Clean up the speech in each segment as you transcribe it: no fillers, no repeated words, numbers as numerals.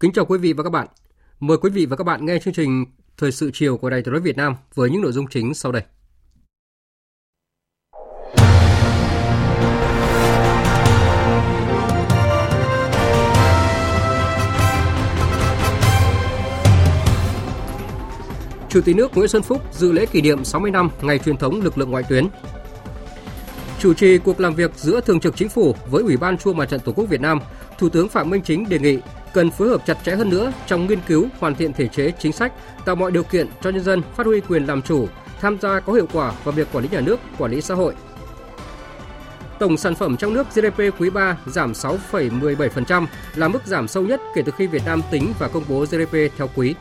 Kính chào quý vị và các bạn. Mời quý vị và các bạn nghe chương trình Thời sự chiều của Đài Tiếng nói Việt Nam với những nội dung chính sau đây. Chủ tịch nước Nguyễn Xuân Phúc dự lễ kỷ niệm 60 năm ngày truyền thống lực lượng ngoại tuyến. Chủ trì cuộc làm việc giữa Thường trực Chính phủ với Ủy ban Trung ương Mặt trận Tổ quốc Việt Nam, Thủ tướng Phạm Minh Chính đề nghị cần phối hợp chặt chẽ hơn nữa trong nghiên cứu hoàn thiện thể chế chính sách, tạo mọi điều kiện cho nhân dân phát huy quyền làm chủ, tham gia có hiệu quả vào việc quản lý nhà nước, quản lý xã hội. Tổng sản phẩm trong nước GDP quý 3 giảm 6,17%, là mức giảm sâu nhất kể từ khi Việt Nam tính và công bố GDP theo quý.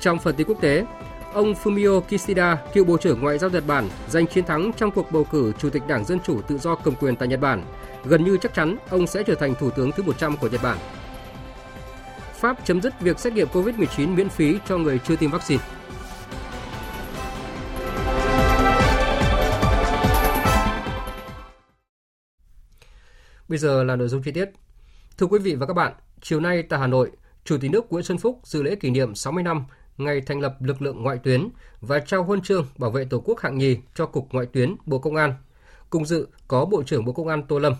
Trong phần tin quốc tế, ông Fumio Kishida, cựu Bộ trưởng Ngoại giao Nhật Bản, giành chiến thắng trong cuộc bầu cử Chủ tịch Đảng Dân chủ tự do cầm quyền tại Nhật Bản. Gần như chắc chắn ông sẽ trở thành Thủ tướng thứ 100 của Nhật Bản. Pháp chấm dứt việc xét nghiệm COVID-19 miễn phí cho người chưa tiêm vaccine. Bây giờ là nội dung chi tiết. Thưa quý vị và các bạn, chiều nay tại Hà Nội, Chủ tịch nước Nguyễn Xuân Phúc dự lễ kỷ niệm 60 năm ngày thành lập lực lượng ngoại tuyến và trao huân chương bảo vệ Tổ quốc hạng nhì cho Cục Ngoại tuyến Bộ Công an. Cùng dự có Bộ trưởng Bộ Công an Tô Lâm.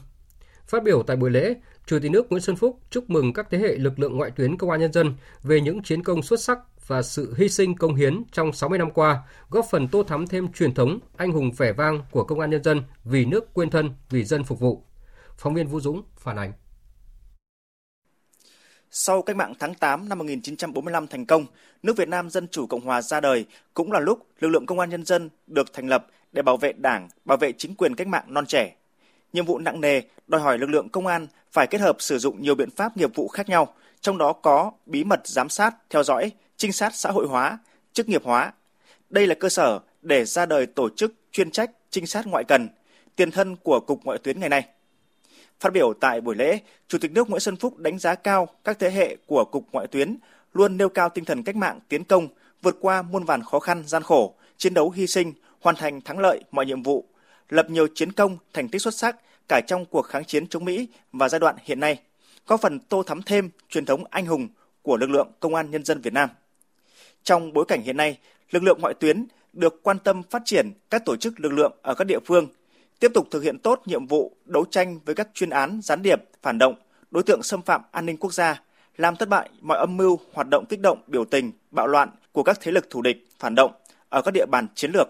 Phát biểu tại buổi lễ, Chủ tịch nước Nguyễn Xuân Phúc chúc mừng các thế hệ lực lượng ngoại tuyến Công an nhân dân về những chiến công xuất sắc và sự hy sinh cống hiến trong 60 năm qua, góp phần tô thắm thêm truyền thống anh hùng vẻ vang của Công an nhân dân vì nước quên thân, vì dân phục vụ. Phóng viên Vũ Dũng phản ánh. Sau Cách mạng tháng 8 năm 1945 thành công, nước Việt Nam Dân chủ Cộng hòa ra đời cũng là lúc lực lượng Công an nhân dân được thành lập để bảo vệ Đảng, bảo vệ chính quyền cách mạng non trẻ. Nhiệm vụ nặng nề đòi hỏi lực lượng công an phải kết hợp sử dụng nhiều biện pháp nghiệp vụ khác nhau, trong đó có bí mật giám sát, theo dõi, trinh sát xã hội hóa, chức nghiệp hóa. Đây là cơ sở để ra đời tổ chức chuyên trách trinh sát ngoại cần, tiền thân của Cục Ngoại tuyến ngày nay. Phát biểu tại buổi lễ, Chủ tịch nước Nguyễn Xuân Phúc đánh giá cao các thế hệ của Cục Ngoại tuyến luôn nêu cao tinh thần cách mạng tiến công, vượt qua muôn vàn khó khăn gian khổ, chiến đấu hy sinh, hoàn thành thắng lợi mọi nhiệm vụ, lập nhiều chiến công, thành tích xuất sắc cả trong cuộc kháng chiến chống Mỹ và giai đoạn hiện nay, góp phần tô thắm thêm truyền thống anh hùng của lực lượng Công an nhân dân Việt Nam. Trong bối cảnh hiện nay, lực lượng ngoại tuyến được quan tâm phát triển các tổ chức lực lượng ở các địa phương, tiếp tục thực hiện tốt nhiệm vụ đấu tranh với các chuyên án gián điệp, phản động, đối tượng xâm phạm an ninh quốc gia, làm thất bại mọi âm mưu hoạt động kích động biểu tình, bạo loạn của các thế lực thù địch, phản động ở các địa bàn chiến lược.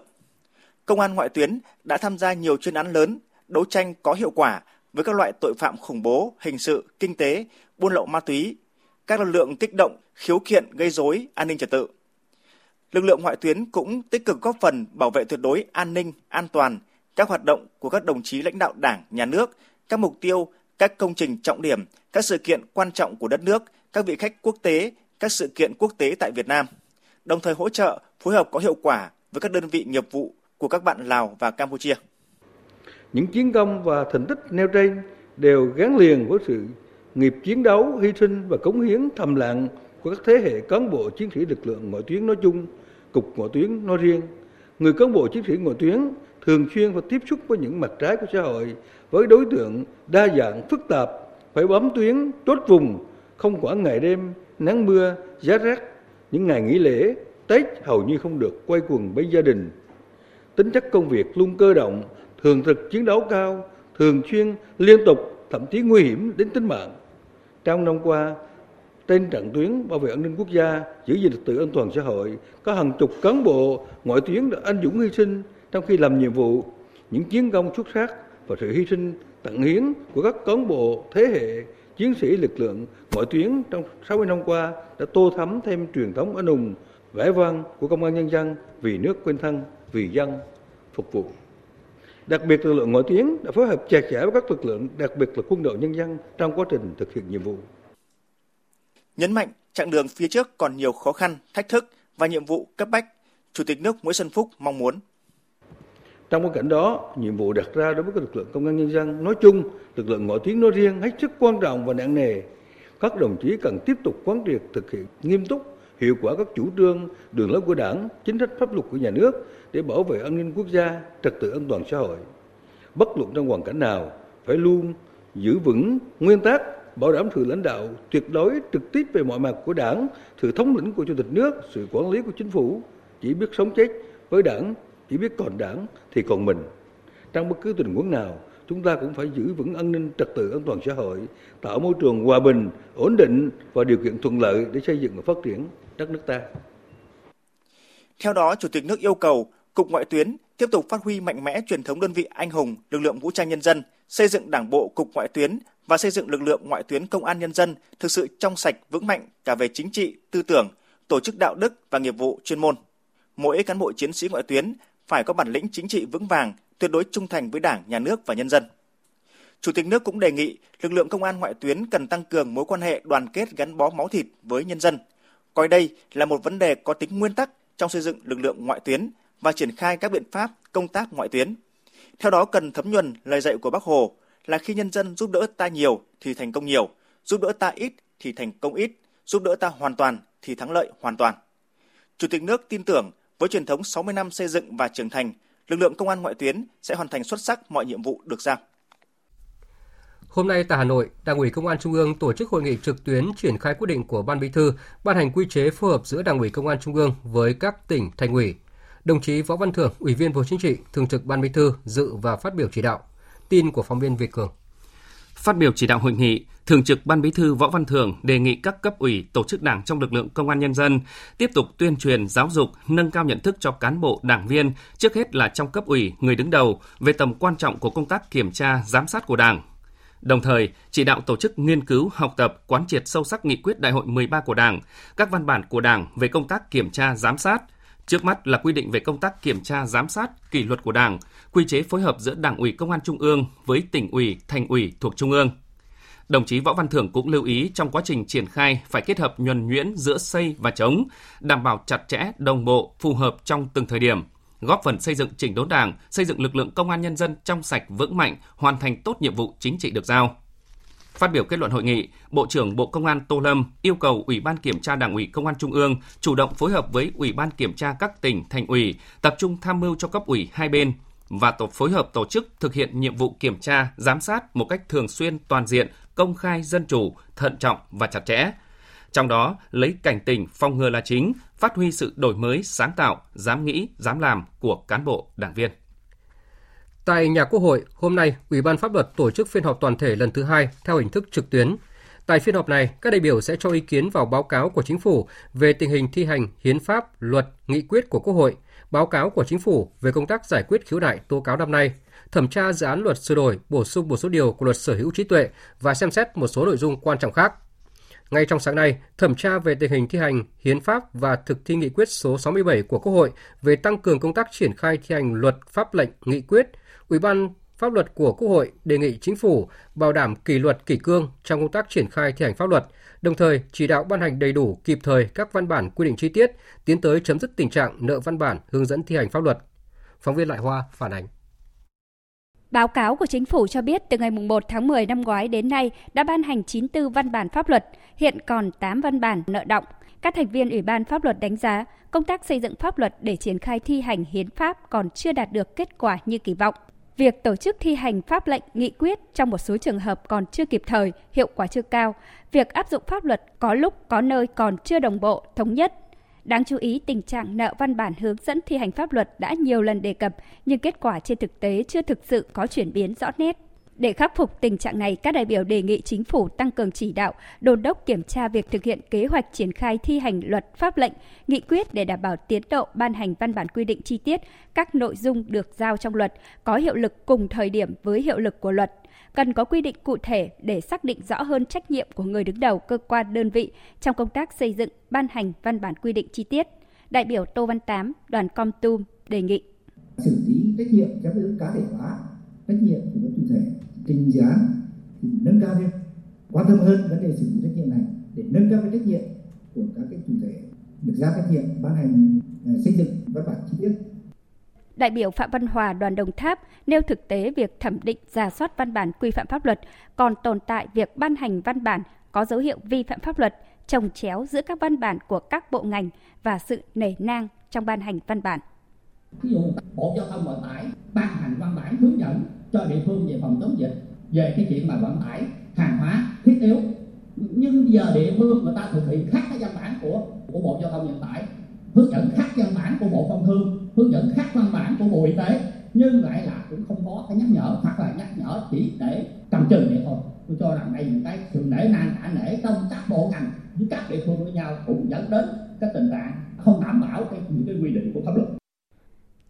Công an ngoại tuyến đã tham gia nhiều chuyên án lớn, đấu tranh có hiệu quả với các loại tội phạm khủng bố, hình sự, kinh tế, buôn lậu ma túy, các lực lượng kích động, khiếu kiện gây rối an ninh trật tự. Lực lượng ngoại tuyến cũng tích cực góp phần bảo vệ tuyệt đối an ninh, an toàn các hoạt động của các đồng chí lãnh đạo Đảng, Nhà nước, các mục tiêu, các công trình trọng điểm, các sự kiện quan trọng của đất nước, các vị khách quốc tế, các sự kiện quốc tế tại Việt Nam, đồng thời hỗ trợ, phối hợp có hiệu quả với các đơn vị nghiệp vụ của các bạn Lào và Campuchia. Những chiến công và thành tích nêu trên đều gắn liền với sự nghiệp chiến đấu, hy sinh và cống hiến thầm lặng của các thế hệ cán bộ chiến sĩ lực lượng ngoại tuyến nói chung, Cục Ngoại tuyến nói riêng. Người cán bộ chiến sĩ ngoại tuyến thường xuyên và tiếp xúc với những mặt trái của xã hội, với đối tượng đa dạng phức tạp, phải bám tuyến, chốt vùng, không quản ngày đêm, nắng mưa, giá rét. Những ngày nghỉ lễ, Tết hầu như không được quây quần bên gia đình. Tính chất công việc luôn cơ động, thường trực chiến đấu cao, thường xuyên, liên tục, thậm chí nguy hiểm đến tính mạng. Trong năm qua, trên trận tuyến bảo vệ an ninh quốc gia, giữ gìn trật tự an toàn xã hội, có hàng chục cán bộ ngoại tuyến đã anh dũng hy sinh trong khi làm nhiệm vụ. Những chiến công xuất sắc và sự hy sinh tận hiến của các cán bộ thế hệ chiến sĩ lực lượng ngoại tuyến trong 60 năm qua đã tô thắm thêm truyền thống anh hùng vẻ vang của công an nhân dân vì nước quên thân, vì dân phục vụ. Đặc biệt lực lượng ngoại tuyến đã phối hợp chặt chẽ với các lực lượng, đặc biệt là quân đội nhân dân trong quá trình thực hiện nhiệm vụ. Nhấn mạnh chặng đường phía trước còn nhiều khó khăn, thách thức và nhiệm vụ cấp bách, Chủ tịch nước Nguyễn Xuân Phúc mong muốn. Trong bối cảnh đó, nhiệm vụ đặt ra đối với các lực lượng công an nhân dân nói chung, lực lượng ngoại tuyến nói riêng hết sức quan trọng và nặng nề. Các đồng chí cần tiếp tục quán triệt thực hiện nghiêm túc, hiệu quả các chủ trương, đường lối của Đảng, chính sách pháp luật của nhà nước để bảo vệ an ninh quốc gia, trật tự an toàn xã hội. Bất luận trong hoàn cảnh nào, phải luôn giữ vững nguyên tắc bảo đảm sự lãnh đạo tuyệt đối trực tiếp về mọi mặt của Đảng, sự thống lĩnh của Chủ tịch nước, sự quản lý của Chính phủ, chỉ biết sống chết với Đảng, chỉ biết còn Đảng thì còn mình. Trong bất cứ tình huống nào, chúng ta cũng phải giữ vững an ninh trật tự an toàn xã hội, tạo môi trường hòa bình, ổn định và điều kiện thuận lợi để xây dựng và phát triển đất nước ta. Theo đó, Chủ tịch nước yêu cầu Cục Ngoại tuyến tiếp tục phát huy mạnh mẽ truyền thống đơn vị anh hùng, lực lượng vũ trang nhân dân, xây dựng Đảng bộ Cục Ngoại tuyến và xây dựng lực lượng ngoại tuyến công an nhân dân thực sự trong sạch, vững mạnh cả về chính trị, tư tưởng, tổ chức đạo đức và nghiệp vụ chuyên môn. Mỗi cán bộ chiến sĩ ngoại tuyến phải có bản lĩnh chính trị vững vàng, tuyệt đối trung thành với Đảng, nhà nước và nhân dân. Chủ tịch nước cũng đề nghị lực lượng công an ngoại tuyến cần tăng cường mối quan hệ đoàn kết gắn bó máu thịt với nhân dân, coi đây là một vấn đề có tính nguyên tắc trong xây dựng lực lượng ngoại tuyến và triển khai các biện pháp công tác ngoại tuyến. Theo đó cần thấm nhuần lời dạy của Bác Hồ là khi nhân dân giúp đỡ ta nhiều thì thành công nhiều, giúp đỡ ta ít thì thành công ít, giúp đỡ ta hoàn toàn thì thắng lợi hoàn toàn. Chủ tịch nước tin tưởng với truyền thống 60 năm xây dựng và trưởng thành, lực lượng công an ngoại tuyến sẽ hoàn thành xuất sắc mọi nhiệm vụ được giao. Hôm nay tại Hà Nội, Đảng ủy Công an Trung ương tổ chức hội nghị trực tuyến triển khai quyết định của Ban Bí thư ban hành quy chế phối hợp giữa Đảng ủy Công an Trung ương với các tỉnh thành ủy. Đồng chí Võ Văn Thưởng, Ủy viên Bộ Chính trị, Thường trực Ban Bí thư dự và phát biểu chỉ đạo. Tin của phóng viên Việt Cường. Phát biểu chỉ đạo hội nghị, Thường trực Ban Bí thư Võ Văn Thưởng đề nghị các cấp ủy, tổ chức Đảng trong lực lượng công an nhân dân tiếp tục tuyên truyền, giáo dục, nâng cao nhận thức cho cán bộ, đảng viên, trước hết là trong cấp ủy, người đứng đầu về tầm quan trọng của công tác kiểm tra, giám sát của Đảng. Đồng thời, chỉ đạo tổ chức nghiên cứu, học tập, quán triệt sâu sắc nghị quyết Đại hội 13 của Đảng, các văn bản của Đảng về công tác kiểm tra, giám sát. Trước mắt là quy định về công tác kiểm tra, giám sát, kỷ luật của Đảng, quy chế phối hợp giữa Đảng ủy Công an Trung ương với tỉnh ủy, thành ủy thuộc Trung ương. Đồng chí Võ Văn Thưởng cũng lưu ý trong quá trình triển khai phải kết hợp nhuần nhuyễn giữa xây và chống, đảm bảo chặt chẽ, đồng bộ, phù hợp trong từng thời điểm, góp phần xây dựng chỉnh đốn Đảng, xây dựng lực lượng công an nhân dân trong sạch, vững mạnh, hoàn thành tốt nhiệm vụ chính trị được giao. Phát biểu kết luận hội nghị, Bộ trưởng Bộ Công an Tô Lâm yêu cầu Ủy ban Kiểm tra Đảng ủy Công an Trung ương chủ động phối hợp với Ủy ban Kiểm tra các tỉnh, thành ủy, tập trung tham mưu cho cấp ủy hai bên và phối hợp tổ chức thực hiện nhiệm vụ kiểm tra, giám sát một cách thường xuyên, toàn diện, công khai, dân chủ, thận trọng và chặt chẽ. Trong đó, lấy cảnh tỉnh, phòng ngừa là chính, phát huy sự đổi mới, sáng tạo, dám nghĩ, dám làm của cán bộ, đảng viên. Tại nhà Quốc hội, hôm nay, Ủy ban Pháp luật tổ chức phiên họp toàn thể lần thứ 2 theo hình thức trực tuyến. Tại phiên họp này, các đại biểu sẽ cho ý kiến vào báo cáo của Chính phủ về tình hình thi hành hiến pháp, luật, nghị quyết của Quốc hội, báo cáo của Chính phủ về công tác giải quyết khiếu nại tố cáo năm nay, thẩm tra dự án luật sửa đổi, bổ sung một số điều của luật sở hữu trí tuệ và xem xét một số nội dung quan trọng khác. Ngay trong sáng nay, thẩm tra về tình hình thi hành hiến pháp và thực thi nghị quyết số 67 của Quốc hội về tăng cường công tác triển khai thi hành luật, pháp lệnh, nghị quyết, Ủy ban Pháp luật của Quốc hội đề nghị Chính phủ bảo đảm kỷ luật kỷ cương trong công tác triển khai thi hành pháp luật, đồng thời chỉ đạo ban hành đầy đủ kịp thời các văn bản quy định chi tiết, tiến tới chấm dứt tình trạng nợ văn bản hướng dẫn thi hành pháp luật. Phóng viên Lại Hoa phản ánh. Báo cáo của Chính phủ cho biết từ ngày 1 tháng 10 năm ngoái đến nay đã ban hành 94 văn bản pháp luật, hiện còn 8 văn bản nợ đọng. Các thành viên Ủy ban Pháp luật đánh giá công tác xây dựng pháp luật để triển khai thi hành hiến pháp còn chưa đạt được kết quả như kỳ vọng. Việc tổ chức thi hành pháp lệnh, nghị quyết trong một số trường hợp còn chưa kịp thời, hiệu quả chưa cao. Việc áp dụng pháp luật có lúc, có nơi còn chưa đồng bộ, thống nhất. Đáng chú ý, tình trạng nợ văn bản hướng dẫn thi hành pháp luật đã nhiều lần đề cập, nhưng kết quả trên thực tế chưa thực sự có chuyển biến rõ nét. Để khắc phục tình trạng này, các đại biểu đề nghị chính phủ tăng cường chỉ đạo, đôn đốc kiểm tra việc thực hiện kế hoạch triển khai thi hành luật pháp lệnh, nghị quyết để đảm bảo tiến độ ban hành văn bản quy định chi tiết các nội dung được giao trong luật có hiệu lực cùng thời điểm với hiệu lực của luật. Cần có quy định cụ thể để xác định rõ hơn trách nhiệm của người đứng đầu cơ quan đơn vị trong công tác xây dựng, ban hành văn bản quy định chi tiết. Đại biểu Tô Văn Tám, đoàn Com Tum đề nghị xử lý trách nhiệm cá thể hóa, trách nhiệm của các chủ thể, đánh giá, nâng cao thêm, quan tâm hơn vấn đề xử lý trách nhiệm này để nâng cao cái trách nhiệm của các cái chủ thể được giao trách nhiệm ban hành xây dựng văn bản chi tiết. Đại biểu Phạm Văn Hòa, đoàn Đồng Tháp nêu thực tế việc thẩm định, rà soát văn bản quy phạm pháp luật còn tồn tại việc ban hành văn bản có dấu hiệu vi phạm pháp luật, chồng chéo giữa các văn bản của các bộ ngành và sự nể nang trong ban hành văn bản. Ví dụ Bộ Giao thông Vận tải ban hành văn bản hướng dẫn cho địa phương về phòng chống dịch, về cái chuyện mà vận tải hàng hóa thiết yếu, nhưng giờ địa phương người ta thực hiện khác cái văn bản của Bộ Giao thông Vận tải, hướng dẫn khác văn bản của Bộ Công Thương, hướng dẫn khác văn bản của Bộ Y tế, nhưng lại là cũng không có cái nhắc nhở, hoặc là nhắc nhở chỉ để cầm chừng vậy thôi. Tôi cho rằng đây là cái sự nể nang cả nể trong các bộ ngành với các địa phương với nhau, cũng dẫn đến cái tình trạng không đảm bảo những cái quy định của pháp luật.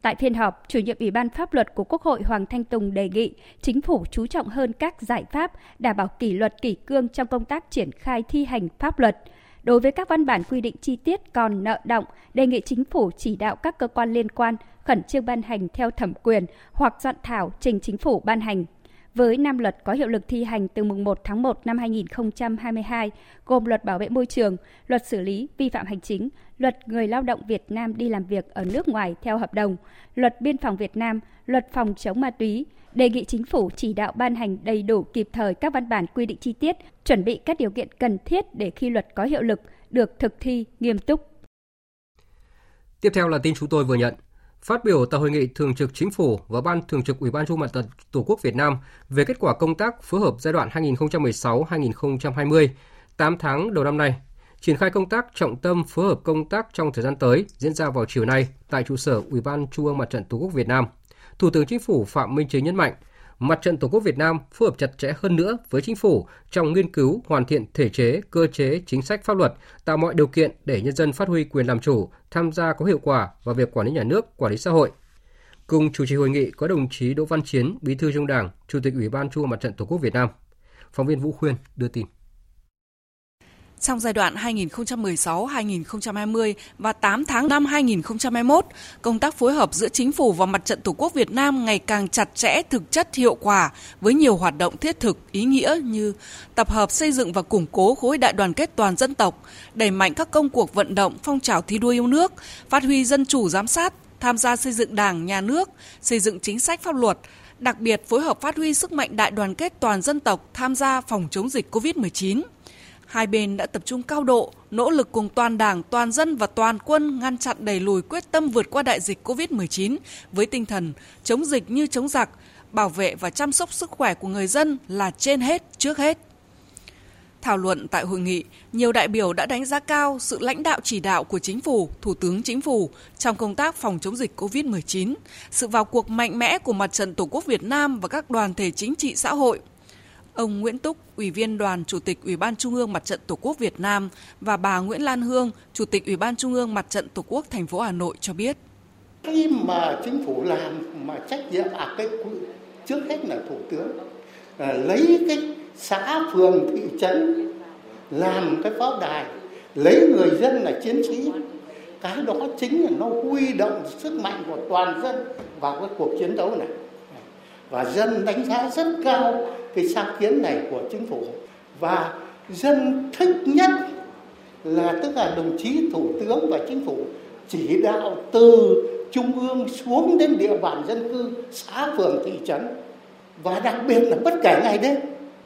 Tại phiên họp, Chủ nhiệm Ủy ban Pháp luật của Quốc hội Hoàng Thanh Tùng đề nghị chính phủ chú trọng hơn các giải pháp đảm bảo kỷ luật kỷ cương trong công tác triển khai thi hành pháp luật. Đối với các văn bản quy định chi tiết còn nợ đọng, đề nghị chính phủ chỉ đạo các cơ quan liên quan khẩn trương ban hành theo thẩm quyền hoặc soạn thảo trình chính phủ ban hành. Với 5 luật có hiệu lực thi hành từ mùng 1 tháng 1 năm 2022, gồm Luật Bảo vệ môi trường, Luật xử lý vi phạm hành chính, Luật người lao động Việt Nam đi làm việc ở nước ngoài theo hợp đồng, Luật biên phòng Việt Nam, Luật phòng chống ma túy, đề nghị chính phủ chỉ đạo ban hành đầy đủ kịp thời các văn bản quy định chi tiết, chuẩn bị các điều kiện cần thiết để khi luật có hiệu lực được thực thi nghiêm túc. Tiếp theo là tin chúng tôi vừa nhận. Phát biểu tại Hội nghị Thường trực Chính phủ và Ban Thường trực Ủy ban Trung ương Mặt trận Tổ quốc Việt Nam về kết quả công tác phối hợp giai đoạn 2016-2020, 8 tháng đầu năm nay, triển khai công tác trọng tâm phối hợp công tác trong thời gian tới diễn ra vào chiều nay tại trụ sở Ủy ban Trung ương Mặt trận Tổ quốc Việt Nam, Thủ tướng Chính phủ Phạm Minh Chính nhấn mạnh, Mặt trận Tổ quốc Việt Nam phối hợp chặt chẽ hơn nữa với Chính phủ trong nghiên cứu hoàn thiện thể chế, cơ chế, chính sách pháp luật, tạo mọi điều kiện để nhân dân phát huy quyền làm chủ, tham gia có hiệu quả vào việc quản lý nhà nước, quản lý xã hội. Cùng chủ trì hội nghị có đồng chí Đỗ Văn Chiến, Bí thư Trung ương Đảng, Chủ tịch Ủy ban Trung ương Mặt trận Tổ quốc Việt Nam. Phóng viên Vũ Huyền đưa tin. Trong giai đoạn 2016-2020 và 8 tháng năm 2021, công tác phối hợp giữa Chính phủ và Mặt trận Tổ quốc Việt Nam ngày càng chặt chẽ, thực chất, hiệu quả với nhiều hoạt động thiết thực, ý nghĩa như tập hợp xây dựng và củng cố khối đại đoàn kết toàn dân tộc, đẩy mạnh các công cuộc vận động, phong trào thi đua yêu nước, phát huy dân chủ giám sát, tham gia xây dựng Đảng, nhà nước, xây dựng chính sách pháp luật, đặc biệt phối hợp phát huy sức mạnh đại đoàn kết toàn dân tộc tham gia phòng chống dịch COVID-19. Hai bên đã tập trung cao độ, nỗ lực cùng toàn Đảng, toàn dân và toàn quân ngăn chặn đẩy lùi quyết tâm vượt qua đại dịch COVID-19 với tinh thần chống dịch như chống giặc, bảo vệ và chăm sóc sức khỏe của người dân là trên hết, trước hết. Thảo luận tại hội nghị, nhiều đại biểu đã đánh giá cao sự lãnh đạo chỉ đạo của Chính phủ, Thủ tướng Chính phủ trong công tác phòng chống dịch COVID-19, sự vào cuộc mạnh mẽ của Mặt trận Tổ quốc Việt Nam và các đoàn thể chính trị xã hội. Ông Nguyễn Túc, Ủy viên Đoàn Chủ tịch Ủy ban Trung ương Mặt trận Tổ quốc Việt Nam và bà Nguyễn Lan Hương, Chủ tịch Ủy ban Trung ương Mặt trận Tổ quốc thành phố Hà Nội cho biết. Khi mà Chính phủ làm mà trách nhiệm trước hết là Thủ tướng lấy cái xã phường thị trấn làm cái pháo đài, lấy người dân là chiến sĩ. Cái đó chính là nó huy động sức mạnh của toàn dân vào cái cuộc chiến đấu này. Và dân đánh giá rất cao cái sáng kiến này của Chính phủ, và dân thích nhất là tức là đồng chí Thủ tướng và Chính phủ chỉ đạo từ trung ương xuống đến địa bàn dân cư, xã phường thị trấn, và đặc biệt là bất kể ngày đêm,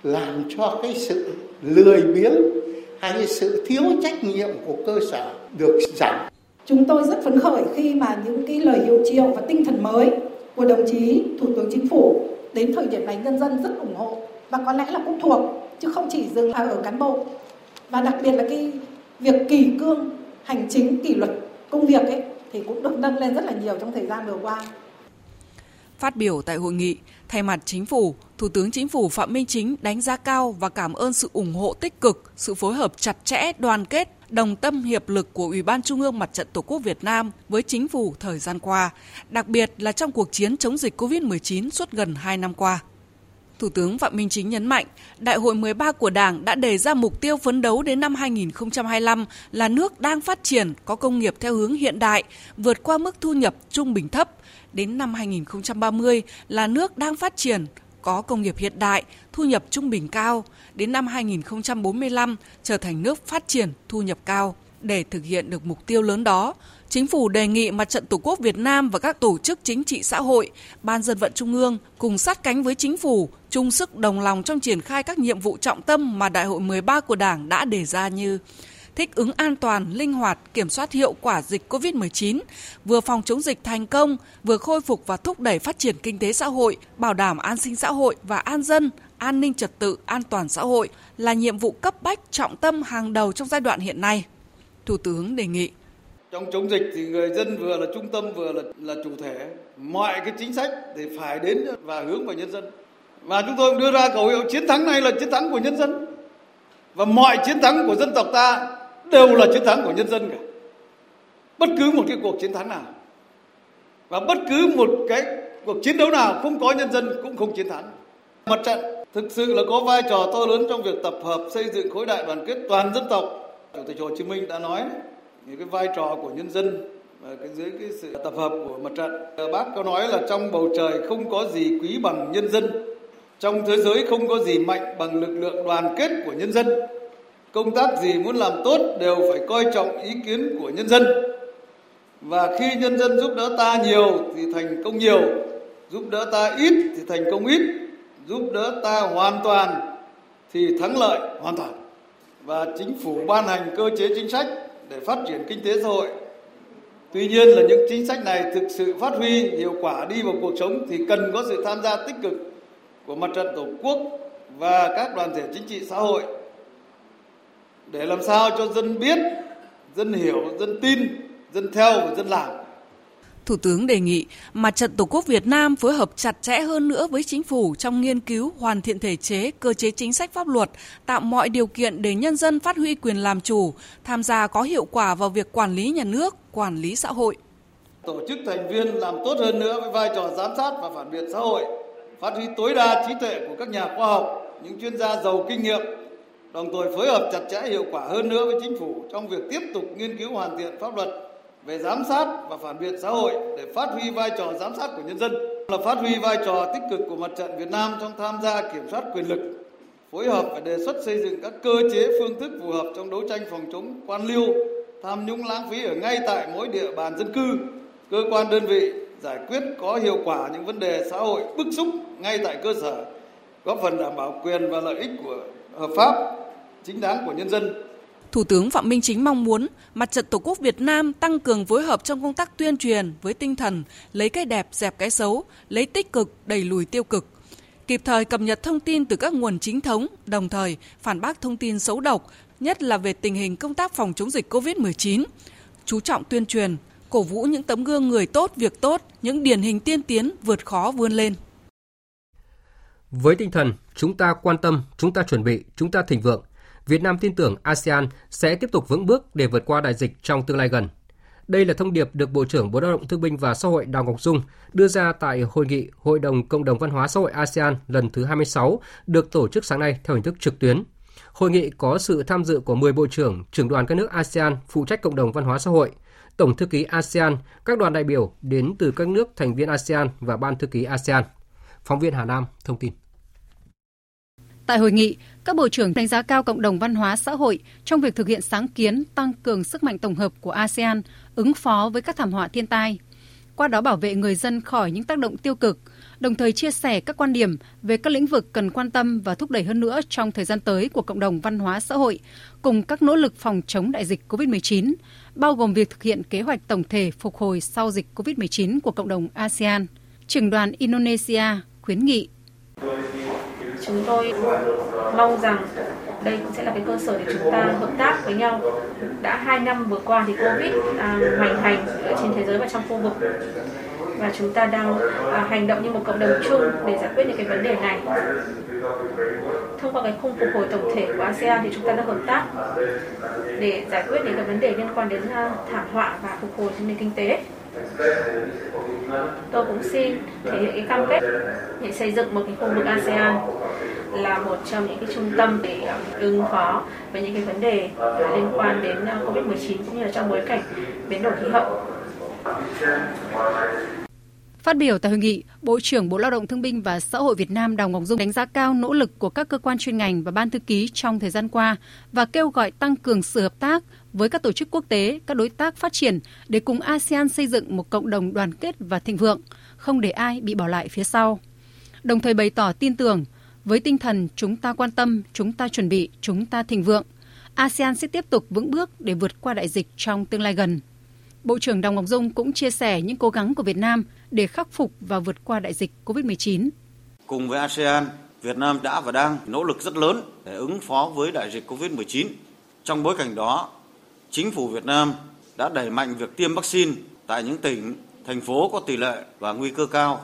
làm cho cái sự lười biếng hay sự thiếu trách nhiệm của cơ sở được giảm. Chúng tôi rất phấn khởi khi mà những cái lời hiệu triệu và tinh thần mới của đồng chí Thủ tướng Chính phủ đến thời điểm này nhân dân rất ủng hộ, và có lẽ là cũng thuộc chứ không chỉ dừng ở cán bộ, và đặc biệt là cái việc kỷ cương hành chính, kỷ luật công việc ấy thì cũng được nâng lên rất là nhiều trong thời gian vừa qua. Phát biểu tại hội nghị, thay mặt Chính phủ, Thủ tướng Chính phủ Phạm Minh Chính đánh giá cao và cảm ơn sự ủng hộ tích cực, sự phối hợp chặt chẽ, đoàn kết, đồng tâm hiệp lực của Ủy ban Trung ương Mặt trận Tổ quốc Việt Nam với Chính phủ thời gian qua, đặc biệt là trong cuộc chiến chống dịch COVID-19 suốt gần 2 năm qua. Thủ tướng Phạm Minh Chính nhấn mạnh, Đại hội 13 của Đảng đã đề ra mục tiêu phấn đấu đến năm 2025 là nước đang phát triển, có công nghiệp theo hướng hiện đại, vượt qua mức thu nhập trung bình thấp. Đến năm 2030 là nước đang phát triển, có công nghiệp hiện đại, thu nhập trung bình cao. Đến năm 2045 trở thành nước phát triển, thu nhập cao. Để thực hiện được mục tiêu lớn đó, Chính phủ đề nghị Mặt trận Tổ quốc Việt Nam và các tổ chức chính trị xã hội, Ban Dân vận Trung ương cùng sát cánh với Chính phủ, chung sức đồng lòng trong triển khai các nhiệm vụ trọng tâm mà Đại hội 13 của Đảng đã đề ra như thích ứng an toàn, linh hoạt, kiểm soát hiệu quả dịch COVID-19, vừa phòng chống dịch thành công, vừa khôi phục và thúc đẩy phát triển kinh tế xã hội, bảo đảm an sinh xã hội và an dân, an ninh trật tự, an toàn xã hội là nhiệm vụ cấp bách, trọng tâm hàng đầu trong giai đoạn hiện nay. Thủ tướng đề nghị trong chống dịch thì người dân vừa là trung tâm vừa là chủ thể, mọi cái chính sách thì phải đến và hướng vào nhân dân. Và chúng tôi đưa ra khẩu hiệu chiến thắng này là chiến thắng của nhân dân. Và mọi chiến thắng của dân tộc ta đều là chiến thắng của nhân dân cả. Bất cứ một cái cuộc chiến thắng nào và bất cứ một cái cuộc chiến đấu nào không có nhân dân cũng không chiến thắng. Mặt trận thực sự là có vai trò to lớn trong việc tập hợp xây dựng khối đại đoàn kết toàn dân tộc. Chủ tịch Hồ Chí Minh đã nói những cái vai trò của nhân dân và dưới cái sự tập hợp của mặt trận. Bác có nói là trong bầu trời không có gì quý bằng nhân dân, trong thế giới không có gì mạnh bằng lực lượng đoàn kết của nhân dân. Công tác gì muốn làm tốt đều phải coi trọng ý kiến của nhân dân. Và khi nhân dân giúp đỡ ta nhiều thì thành công nhiều, giúp đỡ ta ít thì thành công ít, giúp đỡ ta hoàn toàn thì thắng lợi hoàn toàn. Và Chính phủ ban hành cơ chế chính sách để phát triển kinh tế xã hội. Tuy nhiên là những chính sách này thực sự phát huy hiệu quả đi vào cuộc sống thì cần có sự tham gia tích cực của Mặt trận Tổ quốc và các đoàn thể chính trị xã hội để làm sao cho dân biết, dân hiểu, dân tin, dân theo và dân làm. Thủ tướng đề nghị Mặt trận Tổ quốc Việt Nam phối hợp chặt chẽ hơn nữa với Chính phủ trong nghiên cứu hoàn thiện thể chế, cơ chế chính sách pháp luật, tạo mọi điều kiện để nhân dân phát huy quyền làm chủ, tham gia có hiệu quả vào việc quản lý nhà nước, quản lý xã hội. Tổ chức thành viên làm tốt hơn nữa với vai trò giám sát và phản biện xã hội, phát huy tối đa trí tuệ của các nhà khoa học, những chuyên gia giàu kinh nghiệm, đồng thời phối hợp chặt chẽ hiệu quả hơn nữa với Chính phủ trong việc tiếp tục nghiên cứu hoàn thiện pháp luật về giám sát và phản biện xã hội để phát huy vai trò giám sát của nhân dân, là phát huy vai trò tích cực của Mặt trận Việt Nam trong tham gia kiểm soát quyền lực, phối hợp và đề xuất xây dựng các cơ chế phương thức phù hợp trong đấu tranh phòng chống quan liêu, tham nhũng lãng phí ở ngay tại mỗi địa bàn dân cư, cơ quan đơn vị giải quyết có hiệu quả những vấn đề xã hội bức xúc ngay tại cơ sở, góp phần đảm bảo quyền và lợi ích của hợp pháp chính đáng của nhân dân. Thủ tướng Phạm Minh Chính mong muốn Mặt trận Tổ quốc Việt Nam tăng cường phối hợp trong công tác tuyên truyền với tinh thần lấy cái đẹp dẹp cái xấu, lấy tích cực đẩy lùi tiêu cực, kịp thời cập nhật thông tin từ các nguồn chính thống, đồng thời phản bác thông tin xấu độc, nhất là về tình hình công tác phòng chống dịch COVID-19, chú trọng tuyên truyền, cổ vũ những tấm gương người tốt, việc tốt, những điển hình tiên tiến vượt khó vươn lên. Với tinh thần chúng ta quan tâm, chúng ta chuẩn bị, chúng ta thịnh vượng, Việt Nam tin tưởng ASEAN sẽ tiếp tục vững bước để vượt qua đại dịch trong tương lai gần. Đây là thông điệp được Bộ trưởng Bộ Lao động Thương binh và Xã hội Đào Ngọc Dung đưa ra tại Hội nghị Hội đồng Cộng đồng Văn hóa Xã hội ASEAN lần thứ 26 được tổ chức sáng nay theo hình thức trực tuyến. Hội nghị có sự tham dự của 10 bộ trưởng, trưởng đoàn các nước ASEAN phụ trách cộng đồng văn hóa xã hội, Tổng thư ký ASEAN, các đoàn đại biểu đến từ các nước thành viên ASEAN và Ban thư ký ASEAN. Phóng viên Hà Nam thông tin. Tại hội nghị, các bộ trưởng đánh giá cao cộng đồng văn hóa xã hội trong việc thực hiện sáng kiến tăng cường sức mạnh tổng hợp của ASEAN ứng phó với các thảm họa thiên tai, qua đó bảo vệ người dân khỏi những tác động tiêu cực, đồng thời chia sẻ các quan điểm về các lĩnh vực cần quan tâm và thúc đẩy hơn nữa trong thời gian tới của cộng đồng văn hóa xã hội cùng các nỗ lực phòng chống đại dịch COVID-19, bao gồm việc thực hiện kế hoạch tổng thể phục hồi sau dịch COVID-19 của cộng đồng ASEAN. Trưởng đoàn Indonesia khuyến nghị chúng tôi mong rằng đây cũng sẽ là cái cơ sở để chúng ta hợp tác với nhau. Đã 2 năm vừa qua thì Covid hoành hành ở trên thế giới và trong khu vực. và chúng ta đang hành động như một cộng đồng chung để giải quyết những cái vấn đề này. Thông qua cái khung phục hồi tổng thể của ASEAN thì chúng ta đã hợp tác để giải quyết những cái vấn đề liên quan đến thảm họa và phục hồi nền kinh tế. Tôi cũng xin thể hiện cái cam kết để xây dựng một cái khu vực ASEAN là một trong những cái trung tâm để ứng phó với những cái vấn đề liên quan đến COVID-19 cũng như là trong bối cảnh biến đổi khí hậu. Phát biểu tại hội nghị, Bộ trưởng Bộ Lao động Thương binh và Xã hội Việt Nam Đào Ngọc Dung đánh giá cao nỗ lực của các cơ quan chuyên ngành và ban thư ký trong thời gian qua và kêu gọi tăng cường sự hợp tác với các tổ chức quốc tế, các đối tác phát triển để cùng ASEAN xây dựng một cộng đồng đoàn kết và thịnh vượng, không để ai bị bỏ lại phía sau. Đồng thời bày tỏ tin tưởng, với tinh thần chúng ta quan tâm, chúng ta chuẩn bị, chúng ta thịnh vượng, ASEAN sẽ tiếp tục vững bước để vượt qua đại dịch trong tương lai gần. Bộ trưởng Đào Ngọc Dung cũng chia sẻ những cố gắng của Việt Nam để khắc phục và vượt qua đại dịch COVID-19. Cùng với ASEAN, Việt Nam đã và đang nỗ lực rất lớn để ứng phó với đại dịch COVID-19. Trong bối cảnh đó, Chính phủ Việt Nam đã đẩy mạnh việc tiêm vaccine tại những tỉnh, thành phố có tỷ lệ và nguy cơ cao.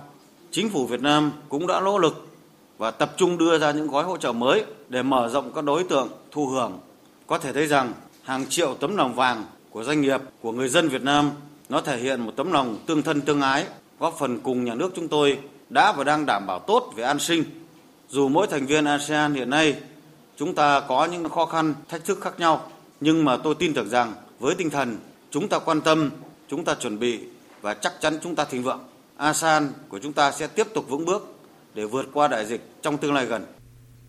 Chính phủ Việt Nam cũng đã nỗ lực và tập trung đưa ra những gói hỗ trợ mới để mở rộng các đối tượng thụ hưởng. Có thể thấy rằng hàng triệu tấm lòng vàng của doanh nghiệp, của người dân Việt Nam, nó thể hiện một tấm lòng tương thân tương ái, góp phần cùng nhà nước chúng tôi đã và đang đảm bảo tốt về an sinh. Dù mỗi thành viên ASEAN hiện nay, chúng ta có những khó khăn, thách thức khác nhau, nhưng mà tôi tin tưởng rằng với tinh thần chúng ta quan tâm, chúng ta chuẩn bị và chắc chắn chúng ta thịnh vượng, ASEAN của chúng ta sẽ tiếp tục vững bước để vượt qua đại dịch trong tương lai gần.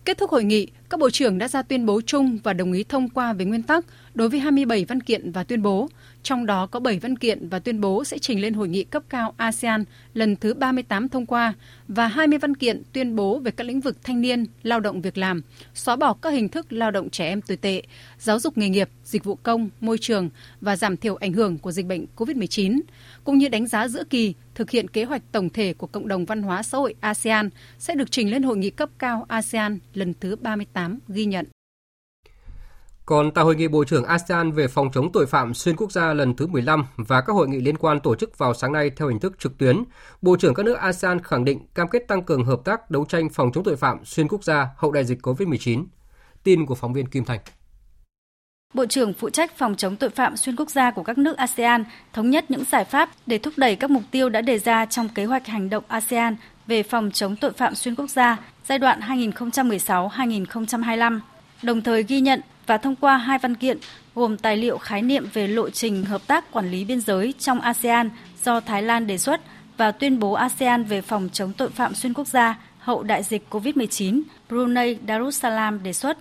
Kết thúc hội nghị, các bộ trưởng đã ra tuyên bố chung và đồng ý thông qua về nguyên tắc đối với 27 văn kiện và tuyên bố, trong đó có 7 văn kiện và tuyên bố sẽ trình lên hội nghị cấp cao ASEAN lần thứ 38 thông qua và 20 văn kiện tuyên bố về các lĩnh vực thanh niên, lao động việc làm, xóa bỏ các hình thức lao động trẻ em tồi tệ, giáo dục nghề nghiệp, dịch vụ công, môi trường và giảm thiểu ảnh hưởng của dịch bệnh COVID-19, cũng như đánh giá giữa kỳ thực hiện kế hoạch tổng thể của Cộng đồng Văn hóa Xã hội ASEAN sẽ được trình lên hội nghị cấp cao ASEAN lần thứ 38 ghi nhận. Còn tại Hội nghị Bộ trưởng ASEAN về phòng chống tội phạm xuyên quốc gia lần thứ 15 và các hội nghị liên quan tổ chức vào sáng nay theo hình thức trực tuyến, Bộ trưởng các nước ASEAN khẳng định cam kết tăng cường hợp tác đấu tranh phòng chống tội phạm xuyên quốc gia hậu đại dịch COVID-19. Tin của phóng viên Kim Thành. Bộ trưởng phụ trách phòng chống tội phạm xuyên quốc gia của các nước ASEAN thống nhất những giải pháp để thúc đẩy các mục tiêu đã đề ra trong kế hoạch hành động ASEAN về phòng chống tội phạm xuyên quốc gia giai đoạn 2016-2025, đồng thời ghi nhận và thông qua 2 văn kiện gồm tài liệu khái niệm về lộ trình hợp tác quản lý biên giới trong ASEAN do Thái Lan đề xuất và tuyên bố ASEAN về phòng chống tội phạm xuyên quốc gia hậu đại dịch COVID-19 Brunei Darussalam đề xuất.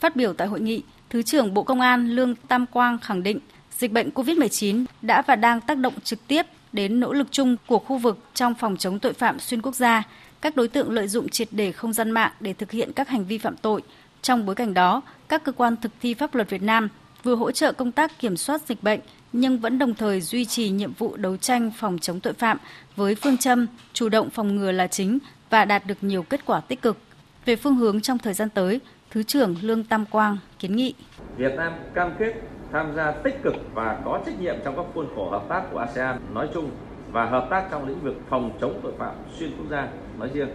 Phát biểu tại hội nghị, Thứ trưởng Bộ Công an Lương Tam Quang khẳng định dịch bệnh COVID-19 đã và đang tác động trực tiếp đến nỗ lực chung của khu vực trong phòng chống tội phạm xuyên quốc gia. Các đối tượng lợi dụng triệt để không gian mạng để thực hiện các hành vi phạm tội. Trong bối cảnh đó, các cơ quan thực thi pháp luật Việt Nam vừa hỗ trợ công tác kiểm soát dịch bệnh nhưng vẫn đồng thời duy trì nhiệm vụ đấu tranh phòng chống tội phạm với phương châm chủ động phòng ngừa là chính và đạt được nhiều kết quả tích cực. Về phương hướng trong thời gian tới, Thứ trưởng Lương Tam Quang kiến nghị Việt Nam cam kết tham gia tích cực và có trách nhiệm trong các khuôn khổ hợp tác của ASEAN nói chung và hợp tác trong lĩnh vực phòng chống tội phạm xuyên quốc gia nói riêng.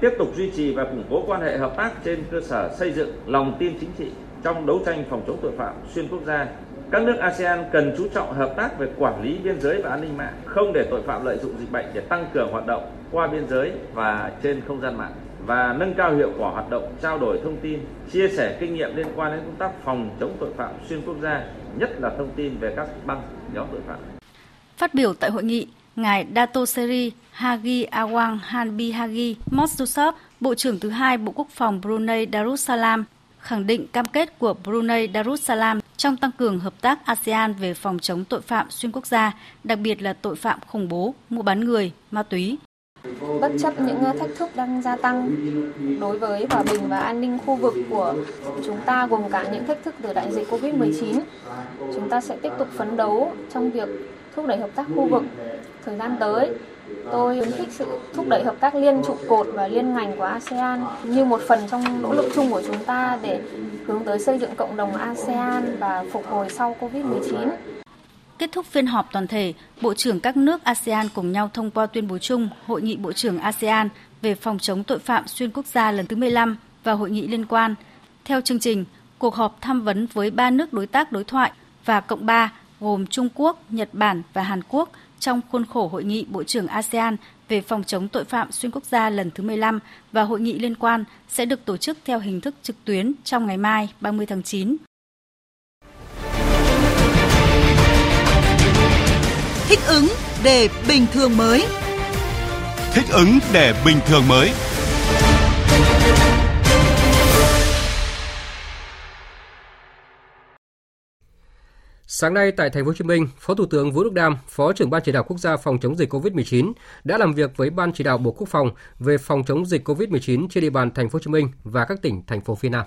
Tiếp tục duy trì và củng cố quan hệ hợp tác trên cơ sở xây dựng lòng tin chính trị trong đấu tranh phòng chống tội phạm xuyên quốc gia. Các nước ASEAN cần chú trọng hợp tác về quản lý biên giới và an ninh mạng, không để tội phạm lợi dụng dịch bệnh để tăng cường hoạt động qua biên giới và trên không gian mạng và nâng cao hiệu quả hoạt động trao đổi thông tin, chia sẻ kinh nghiệm liên quan đến công tác phòng chống tội phạm xuyên quốc gia, nhất là thông tin về các băng nhóm tội phạm. Phát biểu tại hội nghị, Ngài Datoseri Hagi Awang Hanbihagi Motsusop, Bộ trưởng thứ 2 Bộ Quốc phòng Brunei Darussalam, khẳng định cam kết của Brunei Darussalam trong tăng cường hợp tác ASEAN về phòng chống tội phạm xuyên quốc gia, đặc biệt là tội phạm khủng bố, mua bán người, ma túy. Bất chấp những thách thức đang gia tăng đối với hòa bình và an ninh khu vực của chúng ta gồm cả những thách thức từ đại dịch COVID-19, chúng ta sẽ tiếp tục phấn đấu trong việc thúc đẩy hợp tác khu vực. Thời gian tới, tôi khuyến khích sự thúc đẩy hợp tác liên trụ cột và liên ngành của ASEAN như một phần trong nỗ lực chung của chúng ta để hướng tới xây dựng cộng đồng ASEAN và phục hồi sau COVID-19. Kết thúc phiên họp toàn thể, Bộ trưởng các nước ASEAN cùng nhau thông qua tuyên bố chung Hội nghị Bộ trưởng ASEAN về phòng chống tội phạm xuyên quốc gia lần thứ 15 và hội nghị liên quan. Theo chương trình, cuộc họp tham vấn với 3 nước đối tác đối thoại và cộng 3 gồm Trung Quốc, Nhật Bản và Hàn Quốc trong khuôn khổ Hội nghị Bộ trưởng ASEAN về phòng chống tội phạm xuyên quốc gia lần thứ 15 và hội nghị liên quan sẽ được tổ chức theo hình thức trực tuyến trong ngày mai 30 tháng 9. Thích ứng để bình thường mới. Thích ứng để bình thường mới. Sáng nay tại Thành phố Hồ Chí Minh, Phó Thủ tướng Vũ Đức Đam, Phó trưởng Ban Chỉ đạo Quốc gia phòng chống dịch COVID-19 đã làm việc với Ban Chỉ đạo Bộ Quốc phòng về phòng chống dịch COVID-19 trên địa bàn Thành phố Hồ Chí Minh và các tỉnh thành phố phía Nam.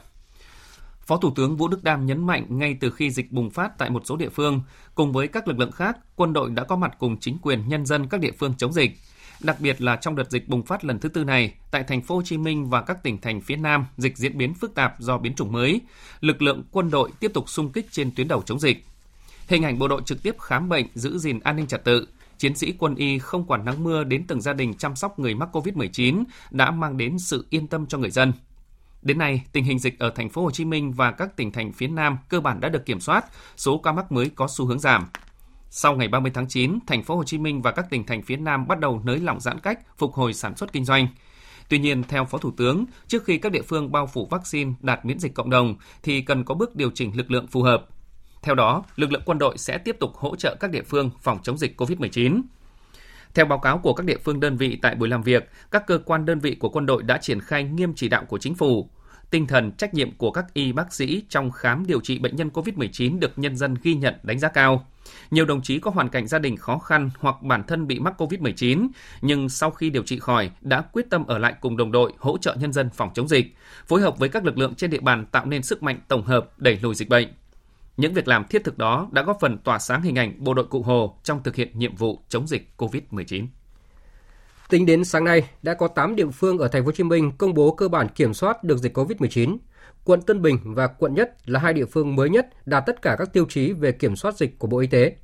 Phó Thủ tướng Vũ Đức Đam nhấn mạnh ngay từ khi dịch bùng phát tại một số địa phương, cùng với các lực lượng khác, quân đội đã có mặt cùng chính quyền nhân dân các địa phương chống dịch. Đặc biệt là trong đợt dịch bùng phát lần thứ 4 này, tại Thành phố Hồ Chí Minh và các tỉnh thành phía Nam, dịch diễn biến phức tạp do biến chủng mới. Lực lượng quân đội tiếp tục xung kích trên tuyến đầu chống dịch. Hình ảnh bộ đội trực tiếp khám bệnh, giữ gìn an ninh trật tự, chiến sĩ quân y không quản nắng mưa đến từng gia đình chăm sóc người mắc COVID-19 đã mang đến sự yên tâm cho người dân. Đến nay, tình hình dịch ở Thành phố Hồ Chí Minh và các tỉnh thành phía Nam cơ bản đã được kiểm soát, số ca mắc mới có xu hướng giảm. Sau ngày 30 tháng 9, Thành phố Hồ Chí Minh và các tỉnh thành phía Nam bắt đầu nới lỏng giãn cách, phục hồi sản xuất kinh doanh. Tuy nhiên, theo Phó Thủ tướng, trước khi các địa phương bao phủ vaccine đạt miễn dịch cộng đồng thì cần có bước điều chỉnh lực lượng phù hợp. Theo đó, lực lượng quân đội sẽ tiếp tục hỗ trợ các địa phương phòng chống dịch COVID-19. Theo báo cáo của các địa phương đơn vị tại buổi làm việc, các cơ quan đơn vị của quân đội đã triển khai nghiêm chỉ đạo của chính phủ. Tinh thần trách nhiệm của các y bác sĩ trong khám điều trị bệnh nhân COVID-19 được nhân dân ghi nhận đánh giá cao. Nhiều đồng chí có hoàn cảnh gia đình khó khăn hoặc bản thân bị mắc COVID-19, nhưng sau khi điều trị khỏi đã quyết tâm ở lại cùng đồng đội hỗ trợ nhân dân phòng chống dịch, phối hợp với các lực lượng trên địa bàn tạo nên sức mạnh tổng hợp đẩy lùi dịch bệnh. Những việc làm thiết thực đó đã góp phần tỏa sáng hình ảnh bộ đội Cụ Hồ trong thực hiện nhiệm vụ chống dịch COVID-19. Tính đến sáng nay, đã có 8 địa phương ở Thành phố Hồ Chí Minh công bố cơ bản kiểm soát được dịch COVID-19. Quận Tân Bình và quận Nhất là hai địa phương mới nhất đạt tất cả các tiêu chí về kiểm soát dịch của Bộ Y tế.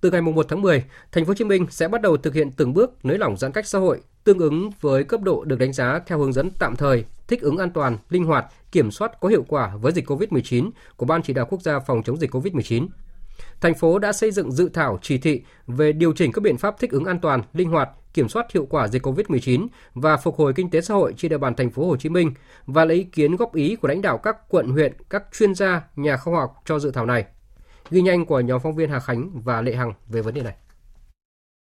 Từ ngày 1 tháng 10, Thành phố Hồ Chí Minh sẽ bắt đầu thực hiện từng bước nới lỏng giãn cách xã hội tương ứng với cấp độ được đánh giá theo hướng dẫn tạm thời, thích ứng an toàn, linh hoạt, kiểm soát có hiệu quả với dịch COVID-19 của Ban Chỉ đạo Quốc gia phòng chống dịch COVID-19. Thành phố đã xây dựng dự thảo chỉ thị về điều chỉnh các biện pháp thích ứng an toàn, linh hoạt, kiểm soát hiệu quả dịch COVID-19 và phục hồi kinh tế xã hội trên địa bàn Thành phố Hồ Chí Minh và lấy ý kiến góp ý của lãnh đạo các quận, huyện, các chuyên gia, nhà khoa học cho dự thảo này. Ghi nhanh của nhóm phóng viên Hà Khánh và Lệ Hằng về vấn đề này.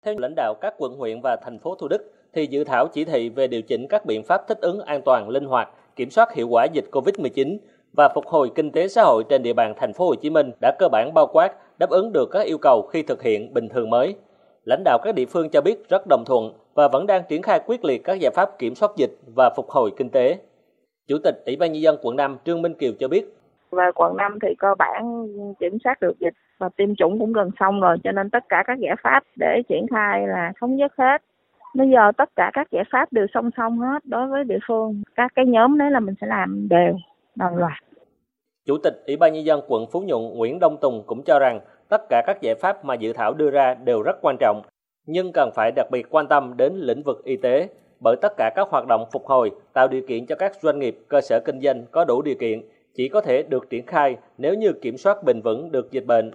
Theo lãnh đạo các quận, huyện và thành phố Thủ Đức, thì dự thảo chỉ thị về điều chỉnh các biện pháp thích ứng an toàn, linh hoạt, kiểm soát hiệu quả dịch COVID-19 và phục hồi kinh tế xã hội trên địa bàn Thành phố Hồ Chí Minh đã cơ bản bao quát, đáp ứng được các yêu cầu khi thực hiện bình thường mới. Lãnh đạo các địa phương cho biết rất đồng thuận và vẫn đang triển khai quyết liệt các giải pháp kiểm soát dịch và phục hồi kinh tế. Chủ tịch Ủy ban nhân dân quận 5 Trương Minh Kiều cho biết: "Và quận 5 thì cơ bản kiểm soát được dịch và tiêm chủng cũng gần xong rồi, cho nên tất cả các giải pháp để triển khai là thống nhất hết. Bây giờ tất cả các giải pháp đều song song hết đối với địa phương, các cái nhóm đấy là mình sẽ làm đều đồng loạt." Chủ tịch Ủy ban nhân dân quận Phú Nhuận Nguyễn Đông Tùng cũng cho rằng tất cả các giải pháp mà dự thảo đưa ra đều rất quan trọng, nhưng cần phải đặc biệt quan tâm đến lĩnh vực y tế, bởi tất cả các hoạt động phục hồi tạo điều kiện cho các doanh nghiệp, cơ sở kinh doanh có đủ điều kiện chỉ có thể được triển khai nếu như kiểm soát bền vững được dịch bệnh.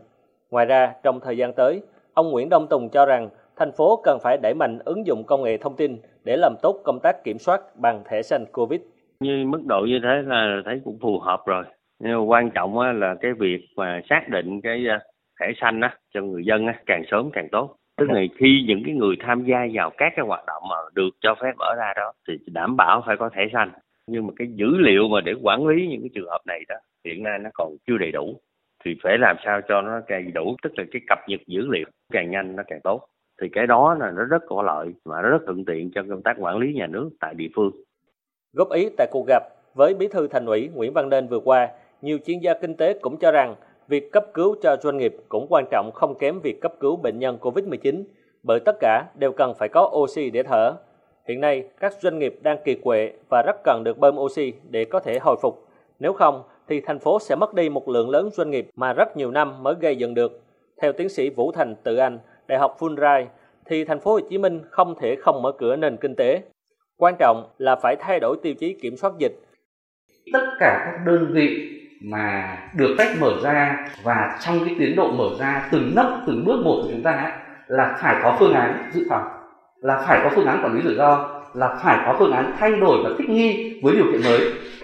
Ngoài ra, trong thời gian tới, ông Nguyễn Đông Tùng cho rằng thành phố cần phải đẩy mạnh ứng dụng công nghệ thông tin để làm tốt công tác kiểm soát bằng thẻ xanh COVID. Như mức độ như thế là thấy cũng phù hợp rồi. Nhưng quan trọng là cái việc mà xác định cái thẻ xanh cho người dân càng sớm càng tốt. Tức là khi những cái người tham gia vào các cái hoạt động mà được cho phép ở ra đó thì đảm bảo phải có thẻ xanh. Nhưng mà cái dữ liệu mà để quản lý những cái trường hợp này đó hiện nay nó còn chưa đầy đủ. Thì phải làm sao cho nó đầy đủ, tức là cái cập nhật dữ liệu càng nhanh nó càng tốt. Thì cái đó là nó rất có lợi và nó rất thuận tiện cho công tác quản lý nhà nước tại địa phương. Góp ý tại cuộc gặp với Bí thư Thành ủy Nguyễn Văn Nên vừa qua, nhiều chuyên gia kinh tế cũng cho rằng việc cấp cứu cho doanh nghiệp cũng quan trọng không kém việc cấp cứu bệnh nhân COVID-19, bởi tất cả đều cần phải có oxy để thở. Hiện nay, các doanh nghiệp đang kiệt quệ và rất cần được bơm oxy để có thể hồi phục. Nếu không, thì thành phố sẽ mất đi một lượng lớn doanh nghiệp mà rất nhiều năm mới gây dựng được. Theo tiến sĩ Vũ Thành Tự Anh, Đại học Fulbright, thì thành phố Hồ Chí Minh không thể không mở cửa nền kinh tế. Quan trọng là phải thay đổi tiêu chí kiểm soát dịch. Tất cả các đơn vị mà được phép mở ra và trong cái tiến độ mở ra từng nấc, từng bước một của chúng ta là phải có phương án dự phòng, là phải có phương án quản lý rủi ro, là phải có phương án thay đổi và thích nghi với điều kiện mới.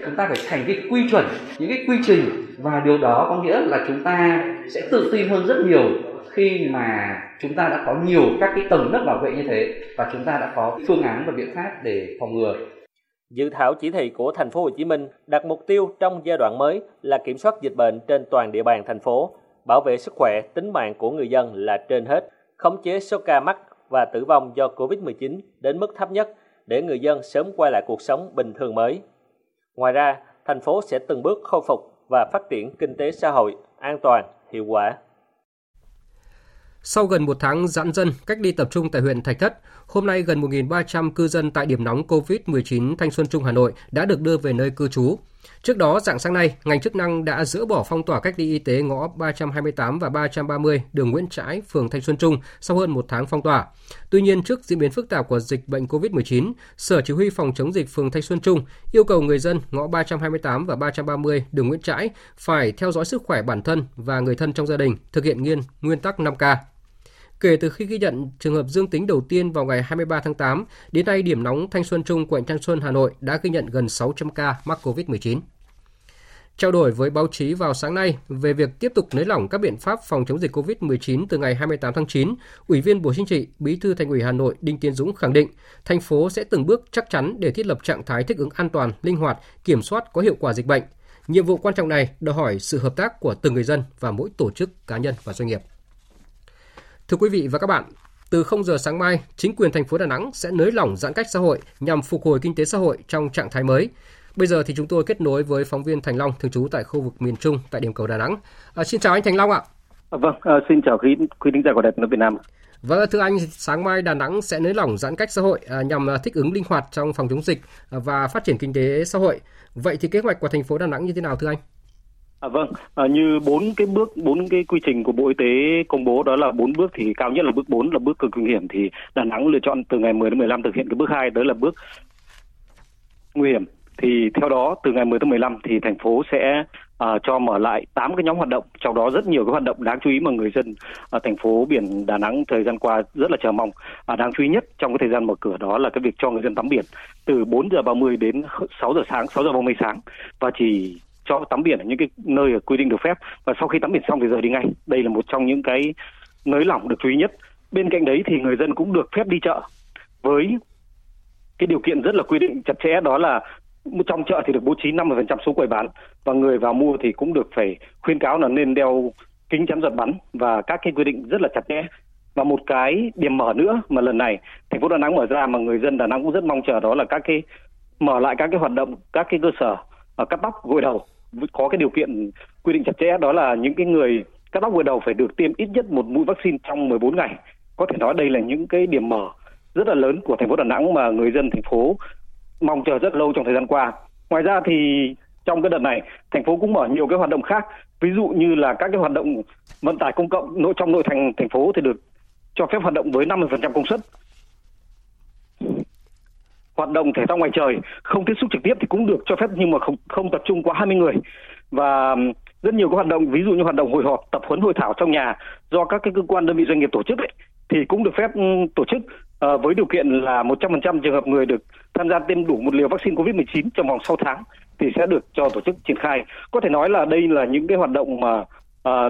Chúng ta phải thành cái quy chuẩn, những cái quy trình, và điều đó có nghĩa là chúng ta sẽ tự tin hơn rất nhiều khi mà chúng ta đã có nhiều các cái tầng nấc bảo vệ như thế và chúng ta đã có phương án và biện pháp để phòng ngừa. Dự thảo chỉ thị của Thành phố Hồ Chí Minh đặt mục tiêu trong giai đoạn mới là kiểm soát dịch bệnh trên toàn địa bàn thành phố, bảo vệ sức khỏe, tính mạng của người dân là trên hết, khống chế số ca mắc và tử vong do Covid-19 đến mức thấp nhất để người dân sớm quay lại cuộc sống bình thường mới. Ngoài ra, thành phố sẽ từng bước khôi phục và phát triển kinh tế xã hội an toàn, hiệu quả. Sau gần một tháng giãn dân, cách ly tập trung tại huyện Thạch Thất, hôm nay gần 1.300 cư dân tại điểm nóng COVID-19 Thanh Xuân Trung, Hà Nội đã được đưa về nơi cư trú. Trước đó, rạng sáng nay, ngành chức năng đã dỡ bỏ phong tỏa cách ly y tế ngõ 328 và 330 đường Nguyễn Trãi, phường Thanh Xuân Trung sau hơn một tháng phong tỏa. Tuy nhiên, trước diễn biến phức tạp của dịch bệnh COVID-19, Sở Chỉ huy Phòng chống dịch phường Thanh Xuân Trung yêu cầu người dân ngõ 328 và 330 đường Nguyễn Trãi phải theo dõi sức khỏe bản thân và người thân trong gia đình, thực hiện nghiêm nguyên tắc 5K. Kể từ khi ghi nhận trường hợp dương tính đầu tiên vào ngày 23 tháng 8, đến nay điểm nóng Thanh Xuân Trung, quận Thanh Xuân, Hà Nội đã ghi nhận gần 600 ca mắc COVID-19. Trao đổi với báo chí vào sáng nay về việc tiếp tục nới lỏng các biện pháp phòng chống dịch COVID-19 từ ngày 28 tháng 9, Ủy viên Bộ Chính trị, Bí thư Thành ủy Hà Nội Đinh Tiến Dũng khẳng định, thành phố sẽ từng bước chắc chắn để thiết lập trạng thái thích ứng an toàn, linh hoạt, kiểm soát có hiệu quả dịch bệnh. Nhiệm vụ quan trọng này đòi hỏi sự hợp tác của từng người dân và mỗi tổ chức, cá nhân và doanh nghiệp. Thưa quý vị và các bạn, từ 0 giờ sáng mai, chính quyền thành phố Đà Nẵng sẽ nới lỏng giãn cách xã hội nhằm phục hồi kinh tế xã hội trong trạng thái mới. Bây giờ thì chúng tôi kết nối với phóng viên Thành Long thường trú tại khu vực miền Trung tại điểm cầu Đà Nẵng. Xin chào anh Thành Long ạ. Xin chào quý thính giả của Đài Tiếng nói Việt Nam. Vâng, thưa anh, sáng mai Đà Nẵng sẽ nới lỏng giãn cách xã hội nhằm thích ứng linh hoạt trong phòng chống dịch và phát triển kinh tế xã hội. Vậy thì kế hoạch của thành phố Đà Nẵng như thế nào thưa anh? Như bốn cái quy trình của Bộ Y tế công bố, đó là 4 bước, thì cao nhất là bước 4 là bước cực nguy hiểm, thì Đà Nẵng lựa chọn từ ngày 10 đến 15 thực hiện cái bước 2, đó là bước nguy hiểm. Thì theo đó từ ngày 10 đến 15 thì thành phố sẽ cho mở lại 8 cái nhóm hoạt động, trong đó rất nhiều cái hoạt động đáng chú ý mà người dân ở thành phố biển Đà Nẵng thời gian qua rất là chờ mong. Đáng chú ý nhất trong cái thời gian mở cửa đó là cái việc cho người dân tắm biển từ 4:30 đến 6:30 sáng, và chỉ cho tắm biển ở những cái nơi quy định được phép, và sau khi tắm biển xong thì rời đi ngay. Đây là một trong những cái nới lỏng được chú ý nhất. Bên cạnh đấy thì người dân cũng được phép đi chợ với cái điều kiện rất là quy định chặt chẽ, đó là trong chợ thì được bố trí 50% số quầy bán, và người vào mua thì cũng được phải khuyến cáo là nên đeo kính chắn giọt bắn và các cái quy định rất là chặt chẽ. Và một cái điểm mở nữa mà lần này thành phố Đà Nẵng mở ra mà người dân Đà Nẵng cũng rất mong chờ, đó là các cái mở lại các cái hoạt động, các cái cơ sở cắt tóc gội đầu có cái điều kiện quy định chặt chẽ, đó là những cái người cắt tóc gội đầu phải được tiêm ít nhất một mũi vaccine trong 14 ngày. Có thể nói đây là những cái điểm mở rất là lớn của thành phố Đà Nẵng mà người dân thành phố mong chờ rất lâu trong thời gian qua. Ngoài ra thì trong cái đợt này thành phố cũng mở nhiều cái hoạt động khác, ví dụ như là các cái hoạt động vận tải công cộng trong nội thành thành phố thì được cho phép hoạt động với 50% công suất. Hoạt động thể thao ngoài trời không tiếp xúc trực tiếp thì cũng được cho phép nhưng mà không tập trung quá 20 người. Và rất nhiều các hoạt động, ví dụ như hoạt động hội họp, tập huấn, hội thảo trong nhà do các cái cơ quan đơn vị doanh nghiệp tổ chức ấy, thì cũng được phép tổ chức với điều kiện là 100% trường hợp người được tham gia tiêm đủ một liều vaccine COVID-19 trong vòng 6 tháng thì sẽ được cho tổ chức triển khai. Có thể nói là đây là những cái hoạt động mà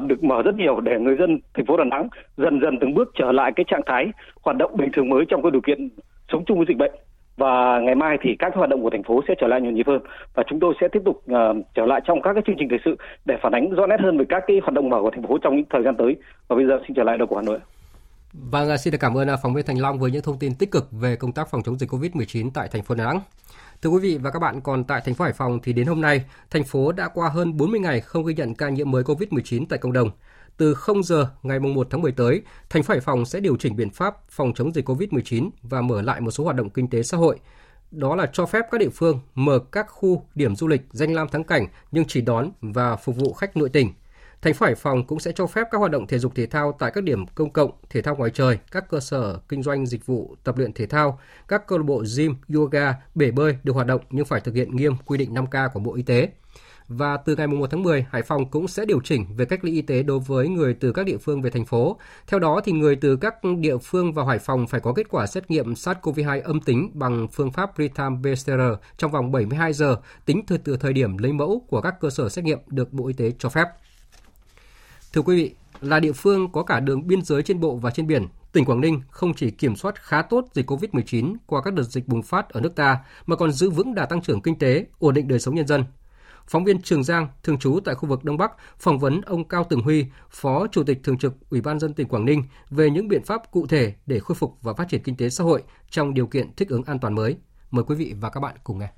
được mở rất nhiều để người dân thành phố Đà Nẵng dần dần từng bước trở lại cái trạng thái hoạt động bình thường mới trong cái điều kiện sống chung với dịch bệnh. Và ngày mai thì các hoạt động của thành phố sẽ trở lại nhiều nhịp hơn, và chúng tôi sẽ tiếp tục trở lại trong các cái chương trình thời sự để phản ánh rõ nét hơn về các cái hoạt động mở của thành phố trong những thời gian tới. Và bây giờ xin trở lại đầu của Hà Nội. Vâng, xin được cảm ơn phóng viên Thành Long với những thông tin tích cực về công tác phòng chống dịch COVID-19 tại thành phố Đà Nẵng. Thưa quý vị và các bạn, còn tại thành phố Hải Phòng thì đến hôm nay, thành phố đã qua hơn 40 ngày không ghi nhận ca nhiễm mới COVID-19 tại cộng đồng. Từ 0 giờ ngày 1 tháng 10 tới, thành phố Hải Phòng sẽ điều chỉnh biện pháp phòng chống dịch COVID-19 và mở lại một số hoạt động kinh tế xã hội. Đó là cho phép các địa phương mở các khu điểm du lịch danh lam thắng cảnh nhưng chỉ đón và phục vụ khách nội tỉnh. Thành phố Hải Phòng cũng sẽ cho phép các hoạt động thể dục thể thao tại các điểm công cộng, thể thao ngoài trời, các cơ sở kinh doanh dịch vụ tập luyện thể thao, các câu lạc bộ gym, yoga, bể bơi được hoạt động nhưng phải thực hiện nghiêm quy định 5K của Bộ Y tế. Và từ ngày 1 tháng 10, Hải Phòng cũng sẽ điều chỉnh về cách ly y tế đối với người từ các địa phương về thành phố. Theo đó, thì người từ các địa phương vào Hải Phòng phải có kết quả xét nghiệm SARS-CoV-2 âm tính bằng phương pháp real-time PCR trong vòng 72 giờ, tính từ thời điểm lấy mẫu của các cơ sở xét nghiệm được Bộ Y tế cho phép. Thưa quý vị, là địa phương có cả đường biên giới trên bộ và trên biển, tỉnh Quảng Ninh không chỉ kiểm soát khá tốt dịch COVID-19 qua các đợt dịch bùng phát ở nước ta, mà còn giữ vững đà tăng trưởng kinh tế, ổn định đời sống nhân dân. Phóng viên Trường Giang, thường trú tại khu vực Đông Bắc, phỏng vấn ông Cao Tường Huy, Phó Chủ tịch Thường trực Ủy ban nhân dân tỉnh Quảng Ninh về những biện pháp cụ thể để khôi phục và phát triển kinh tế xã hội trong điều kiện thích ứng an toàn mới. Mời quý vị và các bạn cùng nghe.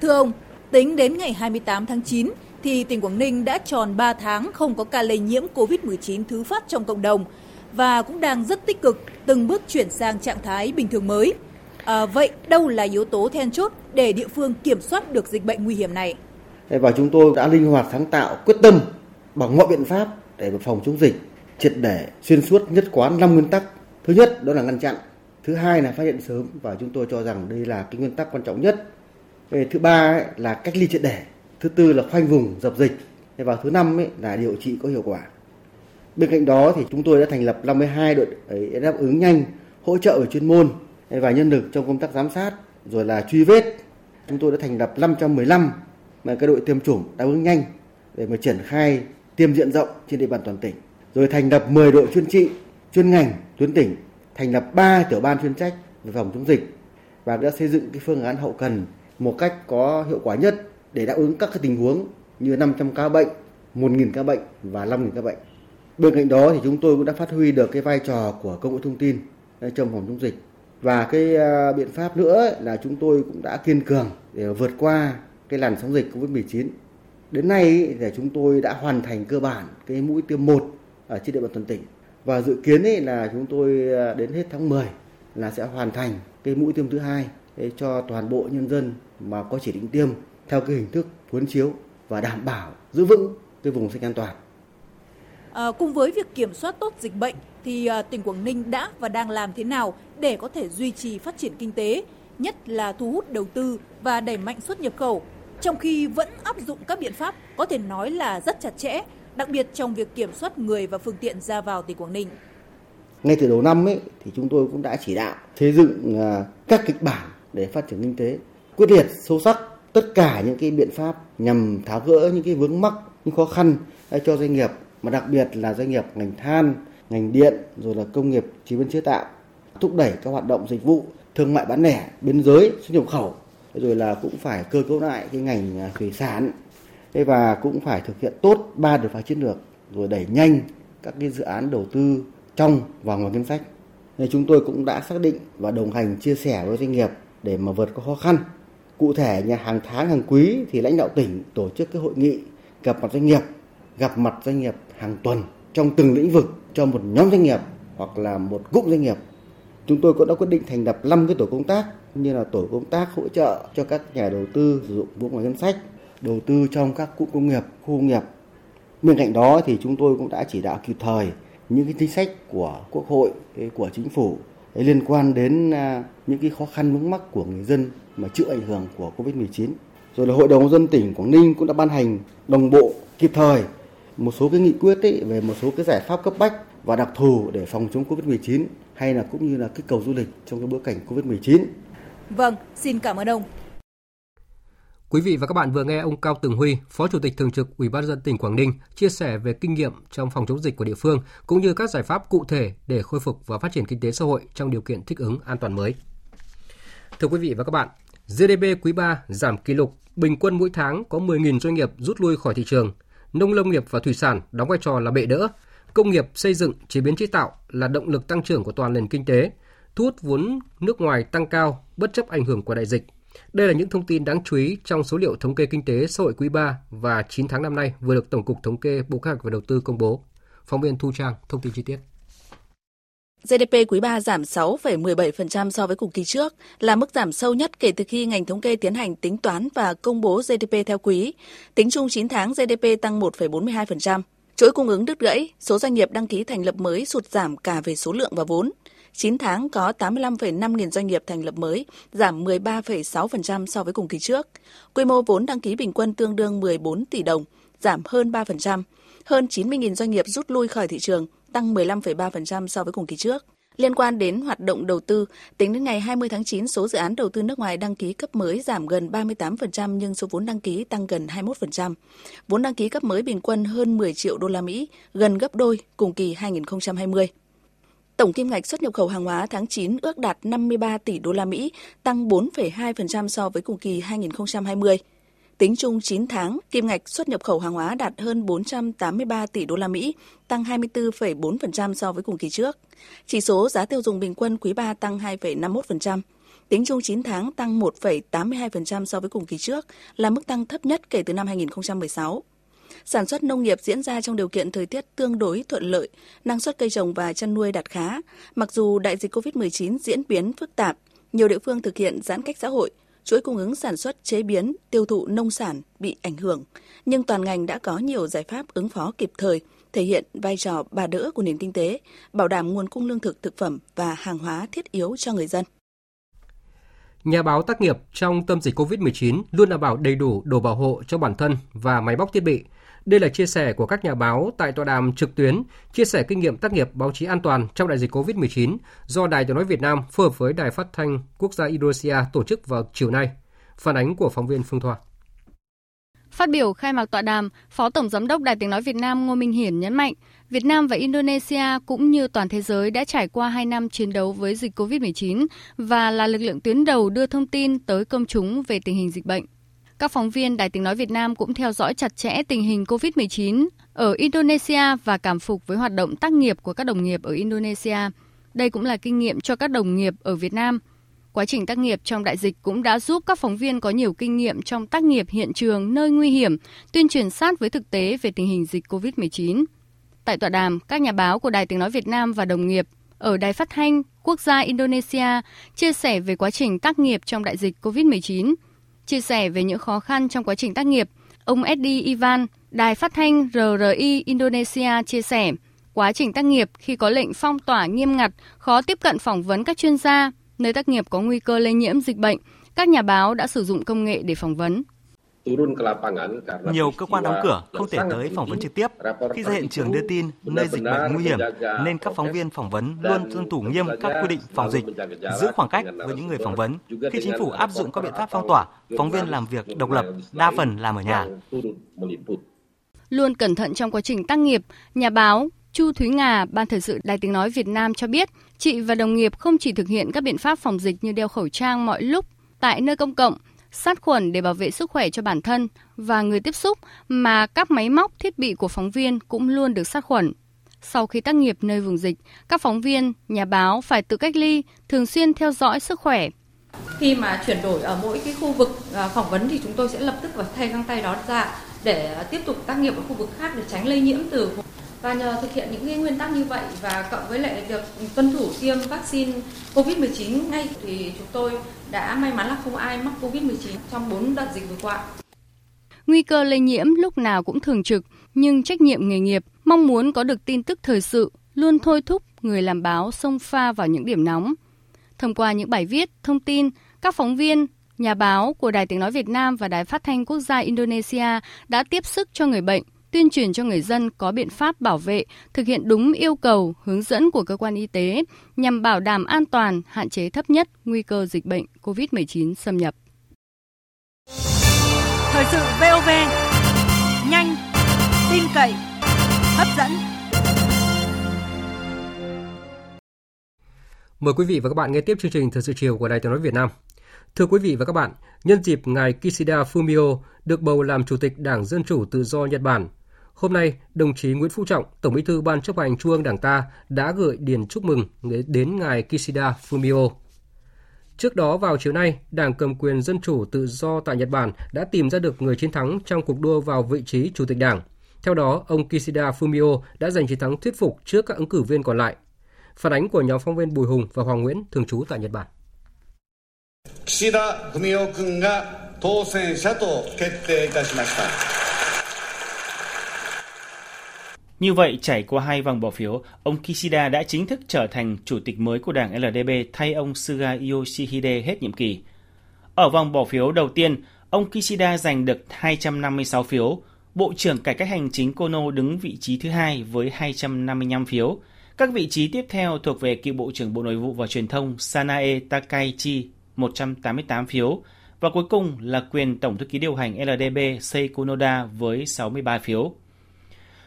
Thưa ông, tính đến ngày 28 tháng 9, thì tỉnh Quảng Ninh đã tròn 3 tháng không có ca lây nhiễm COVID-19 thứ phát trong cộng đồng và cũng đang rất tích cực từng bước chuyển sang trạng thái bình thường mới. Vậy đâu là yếu tố then chốt để địa phương kiểm soát được dịch bệnh nguy hiểm này? Và chúng tôi đã linh hoạt sáng tạo quyết tâm bằng mọi biện pháp để phòng chống dịch triệt để xuyên suốt nhất quán 5 nguyên tắc. Thứ nhất đó là ngăn chặn, thứ hai là phát hiện sớm và chúng tôi cho rằng đây là cái nguyên tắc quan trọng nhất. Thứ ba là cách ly triệt để, thứ tư là khoanh vùng dập dịch và thứ năm là điều trị có hiệu quả. Bên cạnh đó thì chúng tôi đã thành lập 52 đội đáp ứng nhanh, hỗ trợ về chuyên môn và nhân lực trong công tác giám sát, rồi là truy vết. Chúng tôi đã thành lập 515 cái đội tiêm chủng đáp ứng nhanh để mà triển khai tiêm diện rộng trên địa bàn toàn tỉnh. Rồi thành lập 10 đội chuyên trị, chuyên ngành, tuyến tỉnh, thành lập 3 tiểu ban chuyên trách về phòng chống dịch và đã xây dựng cái phương án hậu cần một cách có hiệu quả nhất để đáp ứng các cái tình huống như 500 ca bệnh, 1.000 ca bệnh và 5.000 ca bệnh. Bên cạnh đó thì chúng tôi cũng đã phát huy được cái vai trò của công nghệ thông tin trong phòng chống dịch. Và cái biện pháp nữa là chúng tôi cũng đã kiên cường để vượt qua cái làn sóng dịch COVID-19. Đến nay thì chúng tôi đã hoàn thành cơ bản cái mũi tiêm 1 ở trên địa bàn toàn tỉnh. Và dự kiến là chúng tôi đến hết tháng 10 là sẽ hoàn thành cái mũi tiêm thứ 2 cho toàn bộ nhân dân mà có chỉ định tiêm theo cái hình thức cuốn chiếu và đảm bảo giữ vững cái vùng xanh an toàn. Cùng với việc kiểm soát tốt dịch bệnh thì tỉnh Quảng Ninh đã và đang làm thế nào để có thể duy trì phát triển kinh tế, nhất là thu hút đầu tư và đẩy mạnh xuất nhập khẩu, trong khi vẫn áp dụng các biện pháp có thể nói là rất chặt chẽ, đặc biệt trong việc kiểm soát người và phương tiện ra vào tỉnh Quảng Ninh. Ngay từ đầu năm thì chúng tôi cũng đã chỉ đạo xây dựng các kịch bản để phát triển kinh tế quyết liệt, sâu sắc tất cả những cái biện pháp nhằm tháo gỡ những cái vướng mắc, những khó khăn cho doanh nghiệp, mà đặc biệt là doanh nghiệp ngành than, ngành điện, rồi là công nghiệp chế biến chế tạo, thúc đẩy các hoạt động dịch vụ, thương mại bán lẻ, biên giới, xuất nhập khẩu, rồi là cũng phải cơ cấu lại cái ngành thủy sản, và cũng phải thực hiện tốt 3 đột phá chiến lược, rồi đẩy nhanh các cái dự án đầu tư trong và ngoài ngân sách. Nên chúng tôi cũng đã xác định và đồng hành chia sẻ với doanh nghiệp để mà vượt qua khó khăn. Cụ thể nhà hàng tháng, hàng quý thì lãnh đạo tỉnh tổ chức cái hội nghị gặp mặt doanh nghiệp hàng tuần trong từng lĩnh vực cho một nhóm doanh nghiệp hoặc là một cụm doanh nghiệp. Chúng tôi cũng đã quyết định thành lập 5 cái tổ công tác như là tổ công tác hỗ trợ cho các nhà đầu tư sử dụng vốn ngoài ngân sách, đầu tư trong các cụm công nghiệp, khu công nghiệp. Bên cạnh đó thì chúng tôi cũng đã chỉ đạo kịp thời những cái chính sách của Quốc hội, của Chính phủ liên quan đến những cái khó khăn vướng mắc của người dân mà chịu ảnh hưởng của Covid-19. Rồi là Hội đồng nhân dân tỉnh Quảng Ninh cũng đã ban hành đồng bộ kịp thời một số cái nghị quyết về một số cái giải pháp cấp bách và đặc thù để phòng chống Covid-19 hay là cũng như là kích cầu du lịch trong cái bối cảnh Covid-19. Vâng, xin cảm ơn ông. Quý vị và các bạn vừa nghe ông Cao Tường Huy, Phó Chủ tịch Thường trực Ủy ban nhân dân tỉnh Quảng Ninh chia sẻ về kinh nghiệm trong phòng chống dịch của địa phương cũng như các giải pháp cụ thể để khôi phục và phát triển kinh tế xã hội trong điều kiện thích ứng an toàn mới. Thưa quý vị và các bạn, GDP quý 3 giảm kỷ lục, bình quân mỗi tháng có 10.000 doanh nghiệp rút lui khỏi thị trường. Nông lâm nghiệp và thủy sản đóng vai trò là bệ đỡ, công nghiệp xây dựng, chế biến chế tạo là động lực tăng trưởng của toàn nền kinh tế, thu hút vốn nước ngoài tăng cao bất chấp ảnh hưởng của đại dịch. Đây là những thông tin đáng chú ý trong số liệu thống kê kinh tế xã hội quý 3 và 9 tháng năm nay vừa được Tổng cục Thống kê, Bộ Kế hoạch và Đầu tư công bố. Phóng viên Thu Trang thông tin chi tiết. GDP quý 3 giảm 6,17% so với cùng kỳ trước, là mức giảm sâu nhất kể từ khi ngành thống kê tiến hành tính toán và công bố GDP theo quý. Tính chung 9 tháng, GDP tăng 1,42%. Chuỗi cung ứng đứt gãy, số doanh nghiệp đăng ký thành lập mới sụt giảm cả về số lượng và vốn. 9 tháng có 85,5 nghìn doanh nghiệp thành lập mới, giảm 13,6% so với cùng kỳ trước. Quy mô vốn đăng ký bình quân tương đương 14 tỷ đồng, giảm hơn 3%. Hơn 90.000 doanh nghiệp rút lui khỏi thị trường, tăng 15,3% so với cùng kỳ trước. Liên quan đến hoạt động đầu tư, tính đến ngày 20 tháng 9, số dự án đầu tư nước ngoài đăng ký cấp mới giảm gần 38% nhưng số vốn đăng ký tăng gần 21%. Vốn đăng ký cấp mới bình quân hơn 10 triệu đô la Mỹ, gần gấp đôi cùng kỳ 2020. Tổng kim ngạch xuất nhập khẩu hàng hóa tháng 9 ước đạt 53 tỷ đô la Mỹ, tăng 4,2% so với cùng kỳ 2020. Tính chung 9 tháng, kim ngạch xuất nhập khẩu hàng hóa đạt hơn 483 tỷ đô la Mỹ, tăng 24,4% so với cùng kỳ trước. Chỉ số giá tiêu dùng bình quân quý 3 tăng 2,51%, tính chung 9 tháng tăng 1,82% so với cùng kỳ trước, là mức tăng thấp nhất kể từ năm 2016. Sản xuất nông nghiệp diễn ra trong điều kiện thời tiết tương đối thuận lợi, năng suất cây trồng và chăn nuôi đạt khá. Mặc dù đại dịch COVID-19 diễn biến phức tạp, nhiều địa phương thực hiện giãn cách xã hội, chuỗi cung ứng sản xuất, chế biến, tiêu thụ nông sản bị ảnh hưởng, nhưng toàn ngành đã có nhiều giải pháp ứng phó kịp thời, thể hiện vai trò bà đỡ của nền kinh tế, bảo đảm nguồn cung lương thực, thực phẩm và hàng hóa thiết yếu cho người dân. Nhà báo tác nghiệp trong tâm dịch COVID-19 luôn đảm bảo đầy đủ đồ bảo hộ cho bản thân và máy móc thiết bị. Đây là chia sẻ của các nhà báo tại tọa đàm trực tuyến chia sẻ kinh nghiệm tác nghiệp báo chí an toàn trong đại dịch COVID-19 do Đài Tiếng nói Việt Nam phối hợp với Đài Phát thanh Quốc gia Indonesia tổ chức vào chiều nay. Phản ánh của phóng viên Phương Thoa. Phát biểu khai mạc tọa đàm, Phó Tổng Giám đốc Đài Tiếng nói Việt Nam Ngô Minh Hiển nhấn mạnh, Việt Nam và Indonesia cũng như toàn thế giới đã trải qua 2 năm chiến đấu với dịch COVID-19 và là lực lượng tuyến đầu đưa thông tin tới công chúng về tình hình dịch bệnh. Các phóng viên Đài Tiếng nói Việt Nam cũng theo dõi chặt chẽ tình hình COVID-19 ở Indonesia và cảm phục với hoạt động tác nghiệp của các đồng nghiệp ở Indonesia. Đây cũng là kinh nghiệm cho các đồng nghiệp ở Việt Nam. Quá trình tác nghiệp trong đại dịch cũng đã giúp các phóng viên có nhiều kinh nghiệm trong tác nghiệp hiện trường nơi nguy hiểm, tuyên truyền sát với thực tế về tình hình dịch COVID-19. Tại tọa đàm, các nhà báo của Đài Tiếng nói Việt Nam và đồng nghiệp ở Đài Phát thanh Quốc gia Indonesia chia sẻ về quá trình tác nghiệp trong đại dịch COVID-19. Chia sẻ về những khó khăn trong quá trình tác nghiệp, ông Edi Ivan, Đài Phát thanh RRI Indonesia chia sẻ, quá trình tác nghiệp khi có lệnh phong tỏa nghiêm ngặt, khó tiếp cận phỏng vấn các chuyên gia, nơi tác nghiệp có nguy cơ lây nhiễm dịch bệnh, các nhà báo đã sử dụng công nghệ để phỏng vấn. Nhiều cơ quan đóng cửa không thể tới phỏng vấn trực tiếp. Khi ra hiện trường đưa tin nơi dịch bệnh nguy hiểm, nên các phóng viên phỏng vấn luôn tuân thủ nghiêm các quy định phòng dịch, giữ khoảng cách với những người phỏng vấn. Khi chính phủ áp dụng các biện pháp phong tỏa, phóng viên làm việc độc lập, đa phần làm ở nhà. Luôn cẩn thận trong quá trình tác nghiệp, nhà báo Chu Thúy Ngà, Ban Thời sự Đài Tiếng nói Việt Nam cho biết, chị và đồng nghiệp không chỉ thực hiện các biện pháp phòng dịch như đeo khẩu trang mọi lúc tại nơi công cộng, sát khuẩn để bảo vệ sức khỏe cho bản thân và người tiếp xúc, mà các máy móc, thiết bị của phóng viên cũng luôn được sát khuẩn. Sau khi tác nghiệp nơi vùng dịch, các phóng viên, nhà báo phải tự cách ly, thường xuyên theo dõi sức khỏe. Khi mà chuyển đổi ở mỗi cái khu vực phỏng vấn thì chúng tôi sẽ lập tức phải thay găng tay đó ra để tiếp tục tác nghiệp ở khu vực khác để tránh lây nhiễm từ. Và nhờ thực hiện những nguyên tắc như vậy và cộng với lại việc tuân thủ tiêm vaccine COVID-19 ngay thì chúng tôi đã may mắn là không ai mắc COVID-19 trong 4 đợt dịch vừa qua. Nguy cơ lây nhiễm lúc nào cũng thường trực, nhưng trách nhiệm nghề nghiệp, mong muốn có được tin tức thời sự luôn thôi thúc người làm báo xông pha vào những điểm nóng. Thông qua những bài viết, thông tin, các phóng viên, nhà báo của Đài Tiếng nói Việt Nam và Đài Phát thanh Quốc gia Indonesia đã tiếp sức cho người bệnh, tuyên truyền cho người dân có biện pháp bảo vệ, thực hiện đúng yêu cầu, hướng dẫn của cơ quan y tế nhằm bảo đảm an toàn, hạn chế thấp nhất nguy cơ dịch bệnh COVID-19 xâm nhập. Thời sự VOV, nhanh, tin cậy, hấp dẫn. Mời quý vị và các bạn nghe tiếp chương trình Thời sự chiều của Đài Tiếng nói Việt Nam. Thưa quý vị và các bạn, nhân dịp ngài Kishida Fumio được bầu làm Chủ tịch Đảng Dân chủ Tự do Nhật Bản, hôm nay, đồng chí Nguyễn Phú Trọng, Tổng Bí thư Ban Chấp hành Trung ương Đảng ta đã gửi điện chúc mừng đến ngài Kishida Fumio. Trước đó vào chiều nay, Đảng cầm quyền Dân chủ Tự do tại Nhật Bản đã tìm ra được người chiến thắng trong cuộc đua vào vị trí Chủ tịch Đảng. Theo đó, ông Kishida Fumio đã giành chiến thắng thuyết phục trước các ứng cử viên còn lại. Phản ánh của nhóm phóng viên Bùi Hùng và Hoàng Nguyễn thường trú tại Nhật Bản. Kishida Fumio kun ga tousensha to kette itashimashita. Như vậy, trải qua hai vòng bỏ phiếu, ông Kishida đã chính thức trở thành chủ tịch mới của đảng LDP thay ông Suga Yoshihide hết nhiệm kỳ. Ở vòng bỏ phiếu đầu tiên, ông Kishida giành được 256 phiếu, Bộ trưởng Cải cách Hành chính Kono đứng vị trí thứ hai với 255 phiếu. Các vị trí tiếp theo thuộc về cựu Bộ trưởng Bộ Nội vụ và Truyền thông Sanae Takaichi 188 phiếu và cuối cùng là quyền Tổng thư ký điều hành LDP Seiko Noda với 63 phiếu.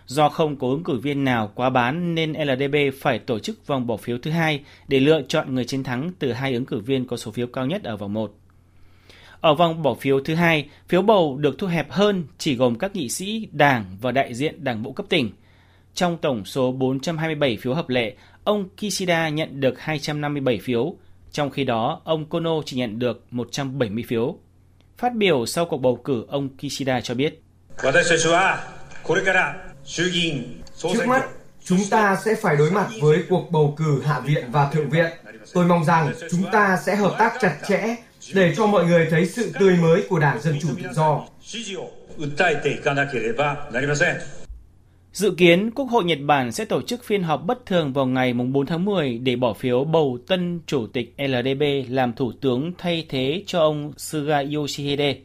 Do không có ứng cử viên nào quá bán nên LDP phải tổ chức vòng bỏ phiếu thứ hai để lựa chọn người chiến thắng từ hai ứng cử viên có số phiếu cao nhất ở vòng 1. Ở vòng bỏ phiếu thứ hai, phiếu bầu được thu hẹp hơn, chỉ gồm các nghị sĩ, đảng và đại diện đảng bộ cấp tỉnh. Trong tổng số 427 phiếu hợp lệ, ông Kishida nhận được 257 phiếu, trong khi đó ông Kono chỉ nhận được 170 phiếu. Phát biểu sau cuộc bầu cử, ông Kishida cho biết: Trước mắt, chúng ta sẽ phải đối mặt với cuộc bầu cử Hạ viện và Thượng viện. Tôi mong rằng chúng ta sẽ hợp tác chặt chẽ để cho mọi người thấy sự tươi mới của Đảng Dân Chủ Tự Do. Dự kiến, Quốc hội Nhật Bản sẽ tổ chức phiên họp bất thường vào ngày 4 tháng 10 để bỏ phiếu bầu tân Chủ tịch LDP làm Thủ tướng thay thế cho ông Suga Yoshihide.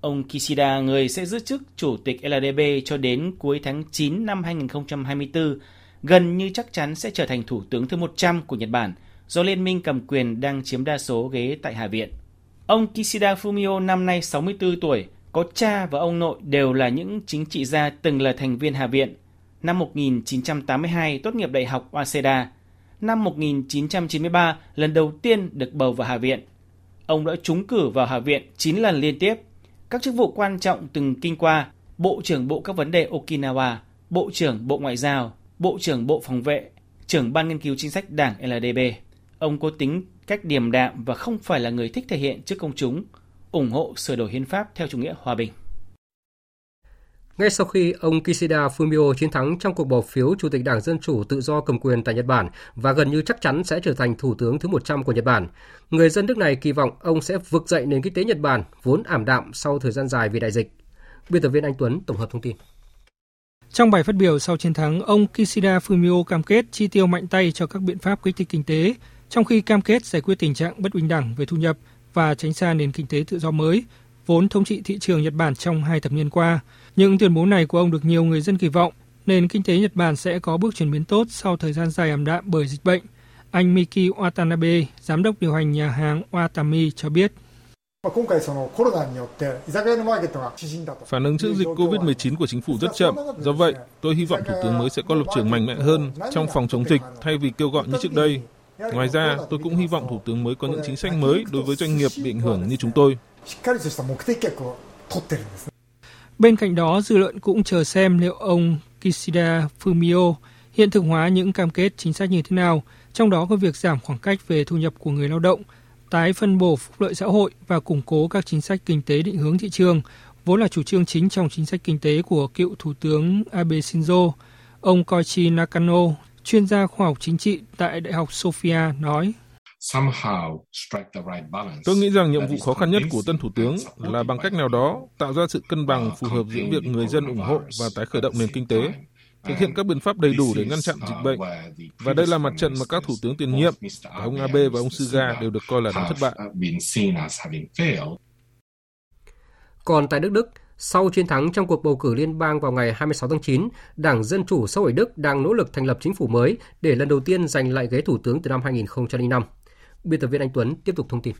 Ông Kishida, người sẽ giữ chức Chủ tịch LDP cho đến cuối tháng 9 năm 2024, gần như chắc chắn sẽ trở thành Thủ tướng thứ 100 của Nhật Bản, do liên minh cầm quyền đang chiếm đa số ghế tại Hạ viện. Ông Kishida Fumio năm nay 64 tuổi, có cha và ông nội đều là những chính trị gia từng là thành viên Hạ viện. Năm 1982 tốt nghiệp Đại học Waseda. Năm 1993 lần đầu tiên được bầu vào Hạ viện. Ông đã trúng cử vào Hạ viện 9 lần liên tiếp. Các chức vụ quan trọng từng kinh qua: Bộ trưởng Bộ các vấn đề Okinawa, Bộ trưởng Bộ Ngoại giao, Bộ trưởng Bộ Phòng vệ, trưởng Ban nghiên cứu chính sách đảng LDP. Ông có tính cách điềm đạm và không phải là người thích thể hiện trước công chúng, ủng hộ sửa đổi hiến pháp theo chủ nghĩa hòa bình. Ngay sau khi ông Kishida Fumio chiến thắng trong cuộc bỏ phiếu Chủ tịch Đảng Dân Chủ Tự Do cầm quyền tại Nhật Bản và gần như chắc chắn sẽ trở thành Thủ tướng thứ 100 của Nhật Bản, người dân nước này kỳ vọng ông sẽ vực dậy nền kinh tế Nhật Bản vốn ảm đạm sau thời gian dài vì đại dịch. Biên tập viên Anh Tuấn tổng hợp thông tin. Trong bài phát biểu sau chiến thắng, ông Kishida Fumio cam kết chi tiêu mạnh tay cho các biện pháp kích thích kinh tế, trong khi cam kết giải quyết tình trạng bất bình đẳng về thu nhập và tránh xa nền kinh tế tự do mới, vốn thống trị thị trường Nhật Bản trong 2 thập niên qua. Những tuyên bố này của ông được nhiều người dân kỳ vọng, nền kinh tế Nhật Bản sẽ có bước chuyển biến tốt sau thời gian dài ảm đạm bởi dịch bệnh. Anh Miki Watanabe, giám đốc điều hành nhà hàng Watami cho biết. Phản ứng trước dịch COVID-19 của chính phủ rất chậm, do vậy tôi hy vọng Thủ tướng mới sẽ có lập trường mạnh mẽ hơn trong phòng chống dịch thay vì kêu gọi như trước đây. Ngoài ra, tôi cũng hy vọng Thủ tướng mới có những chính sách mới đối với doanh nghiệp bị ảnh hưởng như chúng tôi. Bên cạnh đó, dư luận cũng chờ xem liệu ông Kishida Fumio hiện thực hóa những cam kết chính sách như thế nào, trong đó có việc giảm khoảng cách về thu nhập của người lao động, tái phân bổ phúc lợi xã hội và củng cố các chính sách kinh tế định hướng thị trường, vốn là chủ trương chính trong chính sách kinh tế của cựu Thủ tướng Abe Shinzo. Ông Koichi Nakano, chuyên gia khoa học chính trị tại Đại học Sofia nói. Tôi nghĩ rằng nhiệm vụ khó khăn nhất của tân Thủ tướng là bằng cách nào đó tạo ra sự cân bằng phù hợp giữa việc người dân ủng hộ và tái khởi động nền kinh tế, thực hiện các biện pháp đầy đủ để ngăn chặn dịch bệnh. Và đây là mặt trận mà các Thủ tướng tiền nhiệm, ông Abe và ông Suga đều được coi là đã thất bại. Còn tại nước Đức, sau chiến thắng trong cuộc bầu cử liên bang vào ngày 26 tháng 9, Đảng Dân Chủ Xã hội Đức đang nỗ lực thành lập chính phủ mới để lần đầu tiên giành lại ghế Thủ tướng từ năm 2005. Biên tập viên Anh Tuấn tiếp tục thông tin.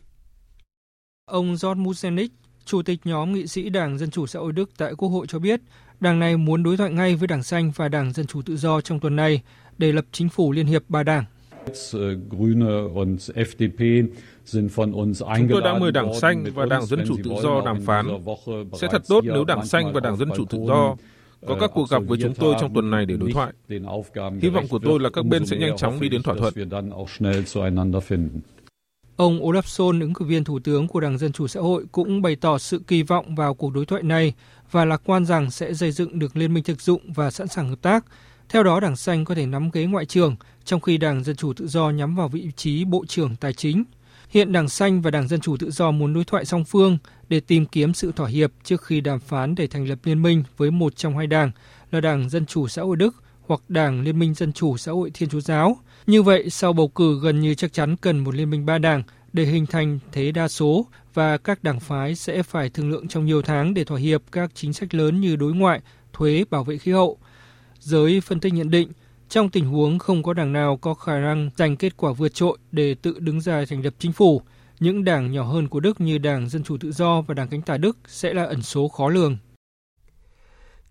Ông Georg Musenik, Chủ tịch nhóm nghị sĩ Đảng Dân Chủ Xã hội Đức tại Quốc hội cho biết, đảng này muốn đối thoại ngay với Đảng Xanh và Đảng Dân Chủ Tự Do trong tuần này để lập chính phủ liên hiệp ba đảng. Chúng tôi đã mời Đảng Xanh và Đảng Dân Chủ Tự Do đàm phán. Sẽ thật tốt nếu Đảng Xanh và Đảng Dân Chủ Tự Do có các cuộc gặp với chúng tôi trong tuần này để đối thoại. Hy vọng của tôi là các bên sẽ nhanh chóng đi đến thỏa thuận. Ông Olaf Scholz, ứng cử viên Thủ tướng của Đảng Dân Chủ Xã hội, cũng bày tỏ sự kỳ vọng vào cuộc đối thoại này và lạc quan rằng sẽ xây dựng được liên minh thực dụng và sẵn sàng hợp tác, Theo đó, Đảng Xanh có thể nắm ghế Ngoại trưởng, trong khi Đảng Dân Chủ Tự Do nhắm vào vị trí Bộ trưởng Tài chính. Hiện Đảng Xanh và Đảng Dân Chủ Tự Do muốn đối thoại song phương để tìm kiếm sự thỏa hiệp trước khi đàm phán để thành lập liên minh với một trong hai đảng là Đảng Dân Chủ Xã hội Đức hoặc Đảng Liên minh Dân Chủ Xã hội Thiên Chúa Giáo. Như vậy, sau bầu cử gần như chắc chắn cần một liên minh ba đảng để hình thành thế đa số và các đảng phái sẽ phải thương lượng trong nhiều tháng để thỏa hiệp các chính sách lớn như đối ngoại, thuế, bảo vệ khí hậu. Giới phân tích nhận định, trong tình huống không có đảng nào có khả năng giành kết quả vượt trội để tự đứng ra thành lập chính phủ, những đảng nhỏ hơn của Đức như Đảng Dân Chủ Tự Do và Đảng Cánh Tả Đức sẽ là ẩn số khó lường.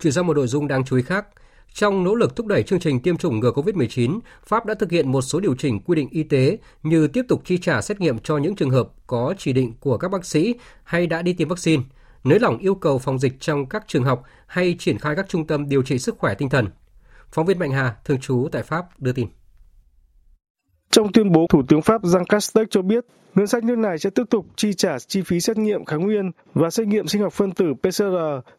Chuyển sang một nội dung đáng chú ý khác. Trong nỗ lực thúc đẩy chương trình tiêm chủng ngừa COVID-19, Pháp đã thực hiện một số điều chỉnh quy định y tế như tiếp tục chi trả xét nghiệm cho những trường hợp có chỉ định của các bác sĩ hay đã đi tiêm vaccine, nới lỏng yêu cầu phòng dịch trong các trường học hay triển khai các trung tâm điều trị sức khỏe tinh thần. Phóng viên Mạnh Hà, thường trú tại Pháp, đưa tin. Trong tuyên bố, Thủ tướng Pháp Jean Castex cho biết, ngân sách nước này sẽ tiếp tục chi trả chi phí xét nghiệm kháng nguyên và xét nghiệm sinh học phân tử PCR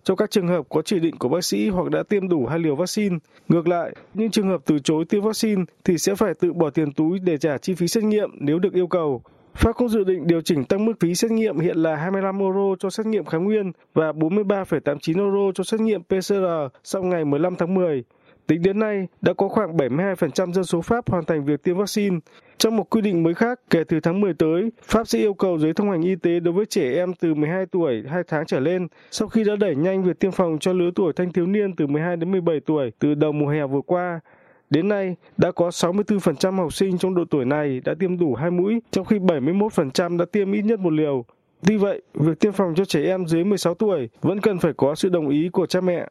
cho các trường hợp có chỉ định của bác sĩ hoặc đã tiêm đủ 2 liều vaccine. Ngược lại, những trường hợp từ chối tiêm vaccine thì sẽ phải tự bỏ tiền túi để trả chi phí xét nghiệm nếu được yêu cầu. Pháp cũng dự định điều chỉnh tăng mức phí xét nghiệm hiện là 25 euro cho xét nghiệm kháng nguyên và 43,89 euro cho xét nghiệm PCR sau ngày 15 tháng 10. Tính đến nay, đã có khoảng 72% dân số Pháp hoàn thành việc tiêm vaccine. Trong một quy định mới khác, kể từ tháng 10 tới, Pháp sẽ yêu cầu giấy thông hành y tế đối với trẻ em từ 12 tuổi 2 tháng trở lên, sau khi đã đẩy nhanh việc tiêm phòng cho lứa tuổi thanh thiếu niên từ 12 đến 17 tuổi từ đầu mùa hè vừa qua. Đến nay, đã có 64% học sinh trong độ tuổi này đã tiêm đủ 2 mũi, trong khi 71% đã tiêm ít nhất một liều. Tuy vậy, việc tiêm phòng cho trẻ em dưới 16 tuổi vẫn cần phải có sự đồng ý của cha mẹ.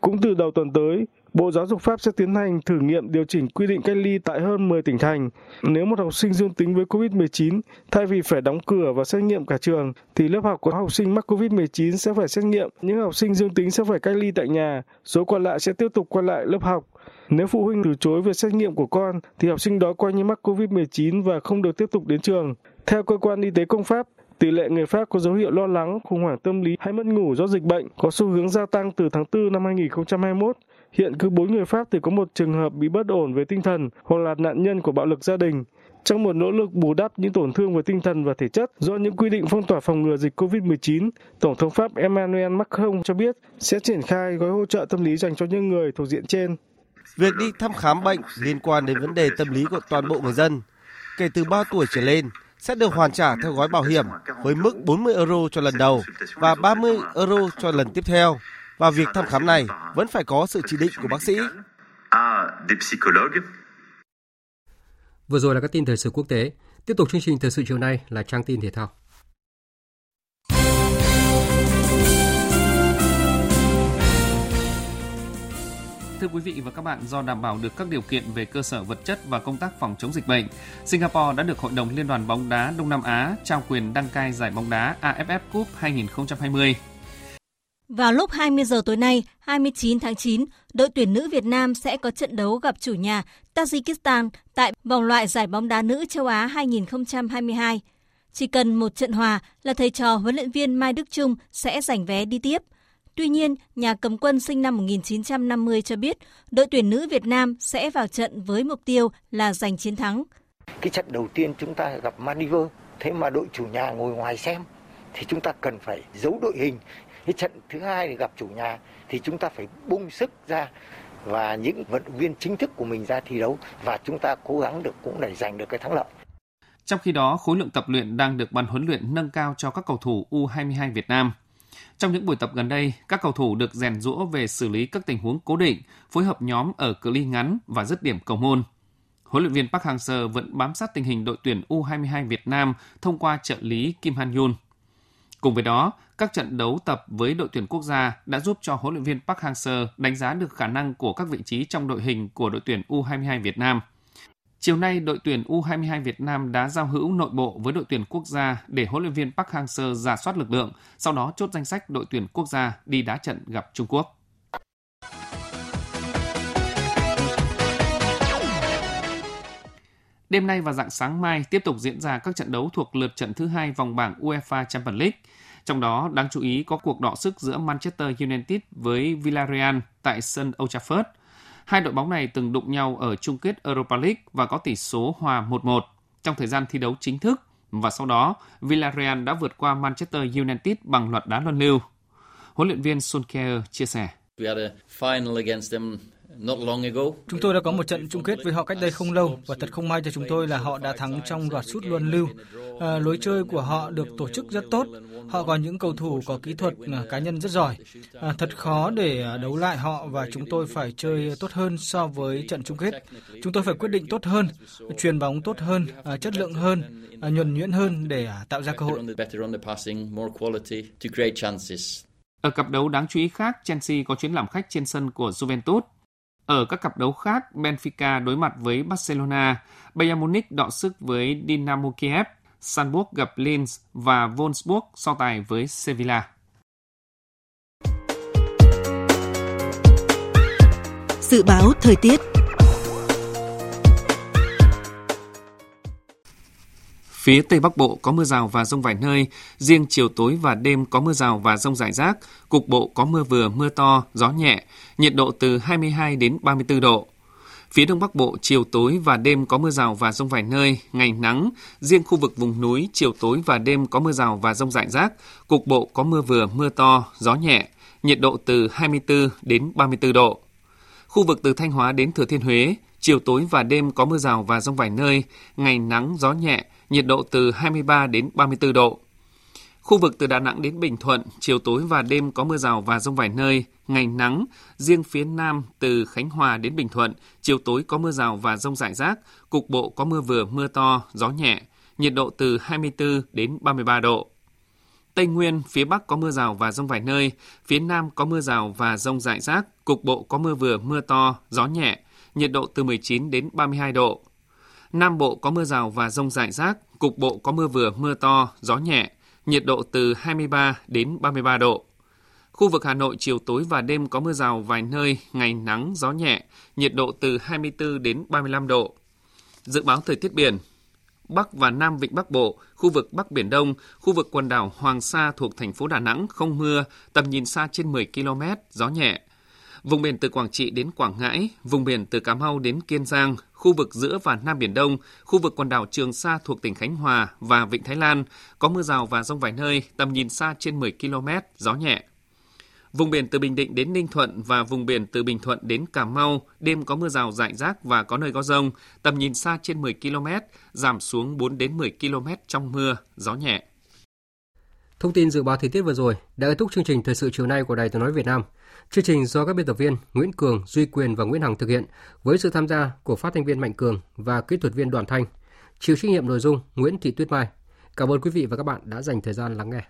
Cũng từ đầu tuần tới, Bộ Giáo dục Pháp sẽ tiến hành thử nghiệm điều chỉnh quy định cách ly tại hơn 10 tỉnh thành. Nếu một học sinh dương tính với COVID-19, thay vì phải đóng cửa và xét nghiệm cả trường, thì lớp học có học sinh mắc COVID-19 sẽ phải xét nghiệm, những học sinh dương tính sẽ phải cách ly tại nhà, số còn lại sẽ tiếp tục quay lại lớp học. Nếu phụ huynh từ chối việc xét nghiệm của con, thì học sinh đó coi như mắc COVID-19 và không được tiếp tục đến trường. Theo cơ quan y tế công Pháp, tỷ lệ người Pháp có dấu hiệu lo lắng, khủng hoảng tâm lý hay mất ngủ do dịch bệnh có xu hướng gia tăng từ tháng 4 năm 2021. Hiện cứ 4 người Pháp thì có một trường hợp bị bất ổn về tinh thần hoặc là nạn nhân của bạo lực gia đình. Trong một nỗ lực bù đắp những tổn thương về tinh thần và thể chất do những quy định phong tỏa phòng ngừa dịch COVID-19, Tổng thống Pháp Emmanuel Macron cho biết sẽ triển khai gói hỗ trợ tâm lý dành cho những người thuộc diện trên. Việc đi thăm khám bệnh liên quan đến vấn đề tâm lý của toàn bộ người dân, kể từ 3 tuổi trở lên, sẽ được hoàn trả theo gói bảo hiểm với mức 40 euro cho lần đầu và 30 euro cho lần tiếp theo. Và việc thăm khám này vẫn phải có sự chỉ định của bác sĩ. Vừa rồi là các tin thời sự quốc tế. Tiếp tục chương trình thời sự chiều nay là trang tin thể thao. Thưa quý vị và các bạn, do đảm bảo được các điều kiện về cơ sở vật chất và công tác phòng chống dịch bệnh, Singapore đã được Hội đồng Liên đoàn bóng đá Đông Nam Á trao quyền đăng cai giải bóng đá AFF Cup 2020. Vào lúc 20 giờ tối nay, 29 tháng 9, đội tuyển nữ Việt Nam sẽ có trận đấu gặp chủ nhà Tajikistan tại vòng loại giải bóng đá nữ châu Á 2022. Chỉ cần một trận hòa là thầy trò huấn luyện viên Mai Đức Chung sẽ giành vé đi tiếp. Tuy nhiên, nhà cầm quân sinh năm 1950 cho biết đội tuyển nữ Việt Nam sẽ vào trận với mục tiêu là giành chiến thắng. Cái trận đầu tiên chúng ta gặp Maldives, thế mà đội chủ nhà ngồi ngoài xem thì chúng ta cần phải giấu đội hình. Cái trận thứ hai thì gặp chủ nhà thì chúng ta phải bung sức ra và những vận động viên chính thức của mình ra thi đấu và chúng ta cố gắng được cũng để giành được cái thắng lợi. Trong khi đó, khối lượng tập luyện đang được ban huấn luyện nâng cao cho các cầu thủ U22 Việt Nam. Trong những buổi tập gần đây, các cầu thủ được rèn giũa về xử lý các tình huống cố định, phối hợp nhóm ở cự ly ngắn và dứt điểm cầu môn. Huấn luyện viên Park Hang Seo vẫn bám sát tình hình đội tuyển U22 Việt Nam thông qua trợ lý Kim Han Yoon. Cùng với đó, các trận đấu tập với đội tuyển quốc gia đã giúp cho huấn luyện viên Park Hang Seo đánh giá được khả năng của các vị trí trong đội hình của đội tuyển U22 Việt Nam. Chiều nay, đội tuyển U22 Việt Nam đã giao hữu nội bộ với đội tuyển quốc gia để huấn luyện viên Park Hang Seo rà soát lực lượng, sau đó chốt danh sách đội tuyển quốc gia đi đá trận gặp Trung Quốc. Đêm nay và rạng sáng mai tiếp tục diễn ra các trận đấu thuộc lượt trận thứ 2 vòng bảng UEFA Champions League. Trong đó, đáng chú ý có cuộc đọ sức giữa Manchester United với Villarreal tại sân Old Trafford. Hai đội bóng này từng đụng nhau ở chung kết Europa League và có tỷ số hòa 1-1 trong thời gian thi đấu chính thức, và sau đó Villarreal đã vượt qua Manchester United bằng loạt đá luân lưu. Huấn luyện viên Solskjaer chia sẻ: Chúng tôi đã có một trận chung kết với họ cách đây không lâu và thật không may cho chúng tôi là họ đã thắng trong loạt sút luân lưu. Lối chơi của họ được tổ chức rất tốt. Họ có những cầu thủ có kỹ thuật cá nhân rất giỏi. Thật khó để đấu lại họ và chúng tôi phải chơi tốt hơn so với trận chung kết. Chúng tôi phải quyết định tốt hơn, chuyền bóng tốt hơn, chất lượng hơn, nhuần nhuyễn hơn để tạo ra cơ hội. Ở cặp đấu đáng chú ý khác, Chelsea có chuyến làm khách trên sân của Juventus. Ở các cặp đấu khác, Benfica đối mặt với Barcelona, Bayern Munich đọ sức với Dinamo Kiev, Salzburg gặp Linz và Wolfsburg so tài với Sevilla. Dự báo thời tiết. Phía Tây Bắc Bộ có mưa rào và dông vài nơi, riêng chiều tối và đêm có mưa rào và dông rải rác, cục bộ có mưa vừa, mưa to, gió nhẹ, nhiệt độ từ 22 đến 34 độ. Phía Đông Bắc Bộ chiều tối và đêm có mưa rào và dông vài nơi, ngày nắng, riêng khu vực vùng núi chiều tối và đêm có mưa rào và dông rải rác, cục bộ có mưa vừa, mưa to, gió nhẹ, nhiệt độ từ 24 đến 34 độ. Khu vực từ Thanh Hóa đến Thừa Thiên Huế, chiều tối và đêm có mưa rào và dông vài nơi, ngày nắng, gió nhẹ, nhiệt độ từ 23 đến 34 độ. Khu vực từ Đà Nẵng đến Bình Thuận, chiều tối và đêm có mưa rào và dông vài nơi, ngày nắng, riêng phía Nam từ Khánh Hòa đến Bình Thuận, chiều tối có mưa rào và dông rải rác, cục bộ có mưa vừa, mưa to, gió nhẹ, nhiệt độ từ 24 đến 33 độ. Tây Nguyên, phía Bắc có mưa rào và dông vài nơi, phía Nam có mưa rào và dông rải rác, cục bộ có mưa vừa, mưa to, gió nhẹ, nhiệt độ từ 19 đến 32 độ. Nam Bộ có mưa rào và dông rải rác, cục bộ có mưa vừa, mưa to, gió nhẹ, nhiệt độ từ 23 đến 33 độ. Khu vực Hà Nội chiều tối và đêm có mưa rào vài nơi, ngày nắng, gió nhẹ, nhiệt độ từ 24 đến 35 độ. Dự báo thời tiết biển. Bắc và Nam Vịnh Bắc Bộ, khu vực Bắc Biển Đông, khu vực quần đảo Hoàng Sa thuộc thành phố Đà Nẵng không mưa, tầm nhìn xa trên 10 km, gió nhẹ. Vùng biển từ Quảng Trị đến Quảng Ngãi, vùng biển từ Cà Mau đến Kiên Giang, khu vực giữa và Nam Biển Đông, khu vực quần đảo Trường Sa thuộc tỉnh Khánh Hòa và Vịnh Thái Lan, có mưa rào và dông vài nơi, tầm nhìn xa trên 10 km, gió nhẹ. Vùng biển từ Bình Định đến Ninh Thuận và vùng biển từ Bình Thuận đến Cà Mau, đêm có mưa rào rải rác và có nơi có dông, tầm nhìn xa trên 10 km, giảm xuống 4 đến 10 km trong mưa, gió nhẹ. Thông tin dự báo thời tiết vừa rồi đã kết thúc chương trình Thời sự chiều nay của Đài Tiếng nói Việt Nam. Chương trình do các biên tập viên Nguyễn Cường, Duy Quyền và Nguyễn Hằng thực hiện với sự tham gia của phát thanh viên Mạnh Cường và kỹ thuật viên Đoàn Thanh. Chịu trách nhiệm nội dung Nguyễn Thị Tuyết Mai. Cảm ơn quý vị và các bạn đã dành thời gian lắng nghe.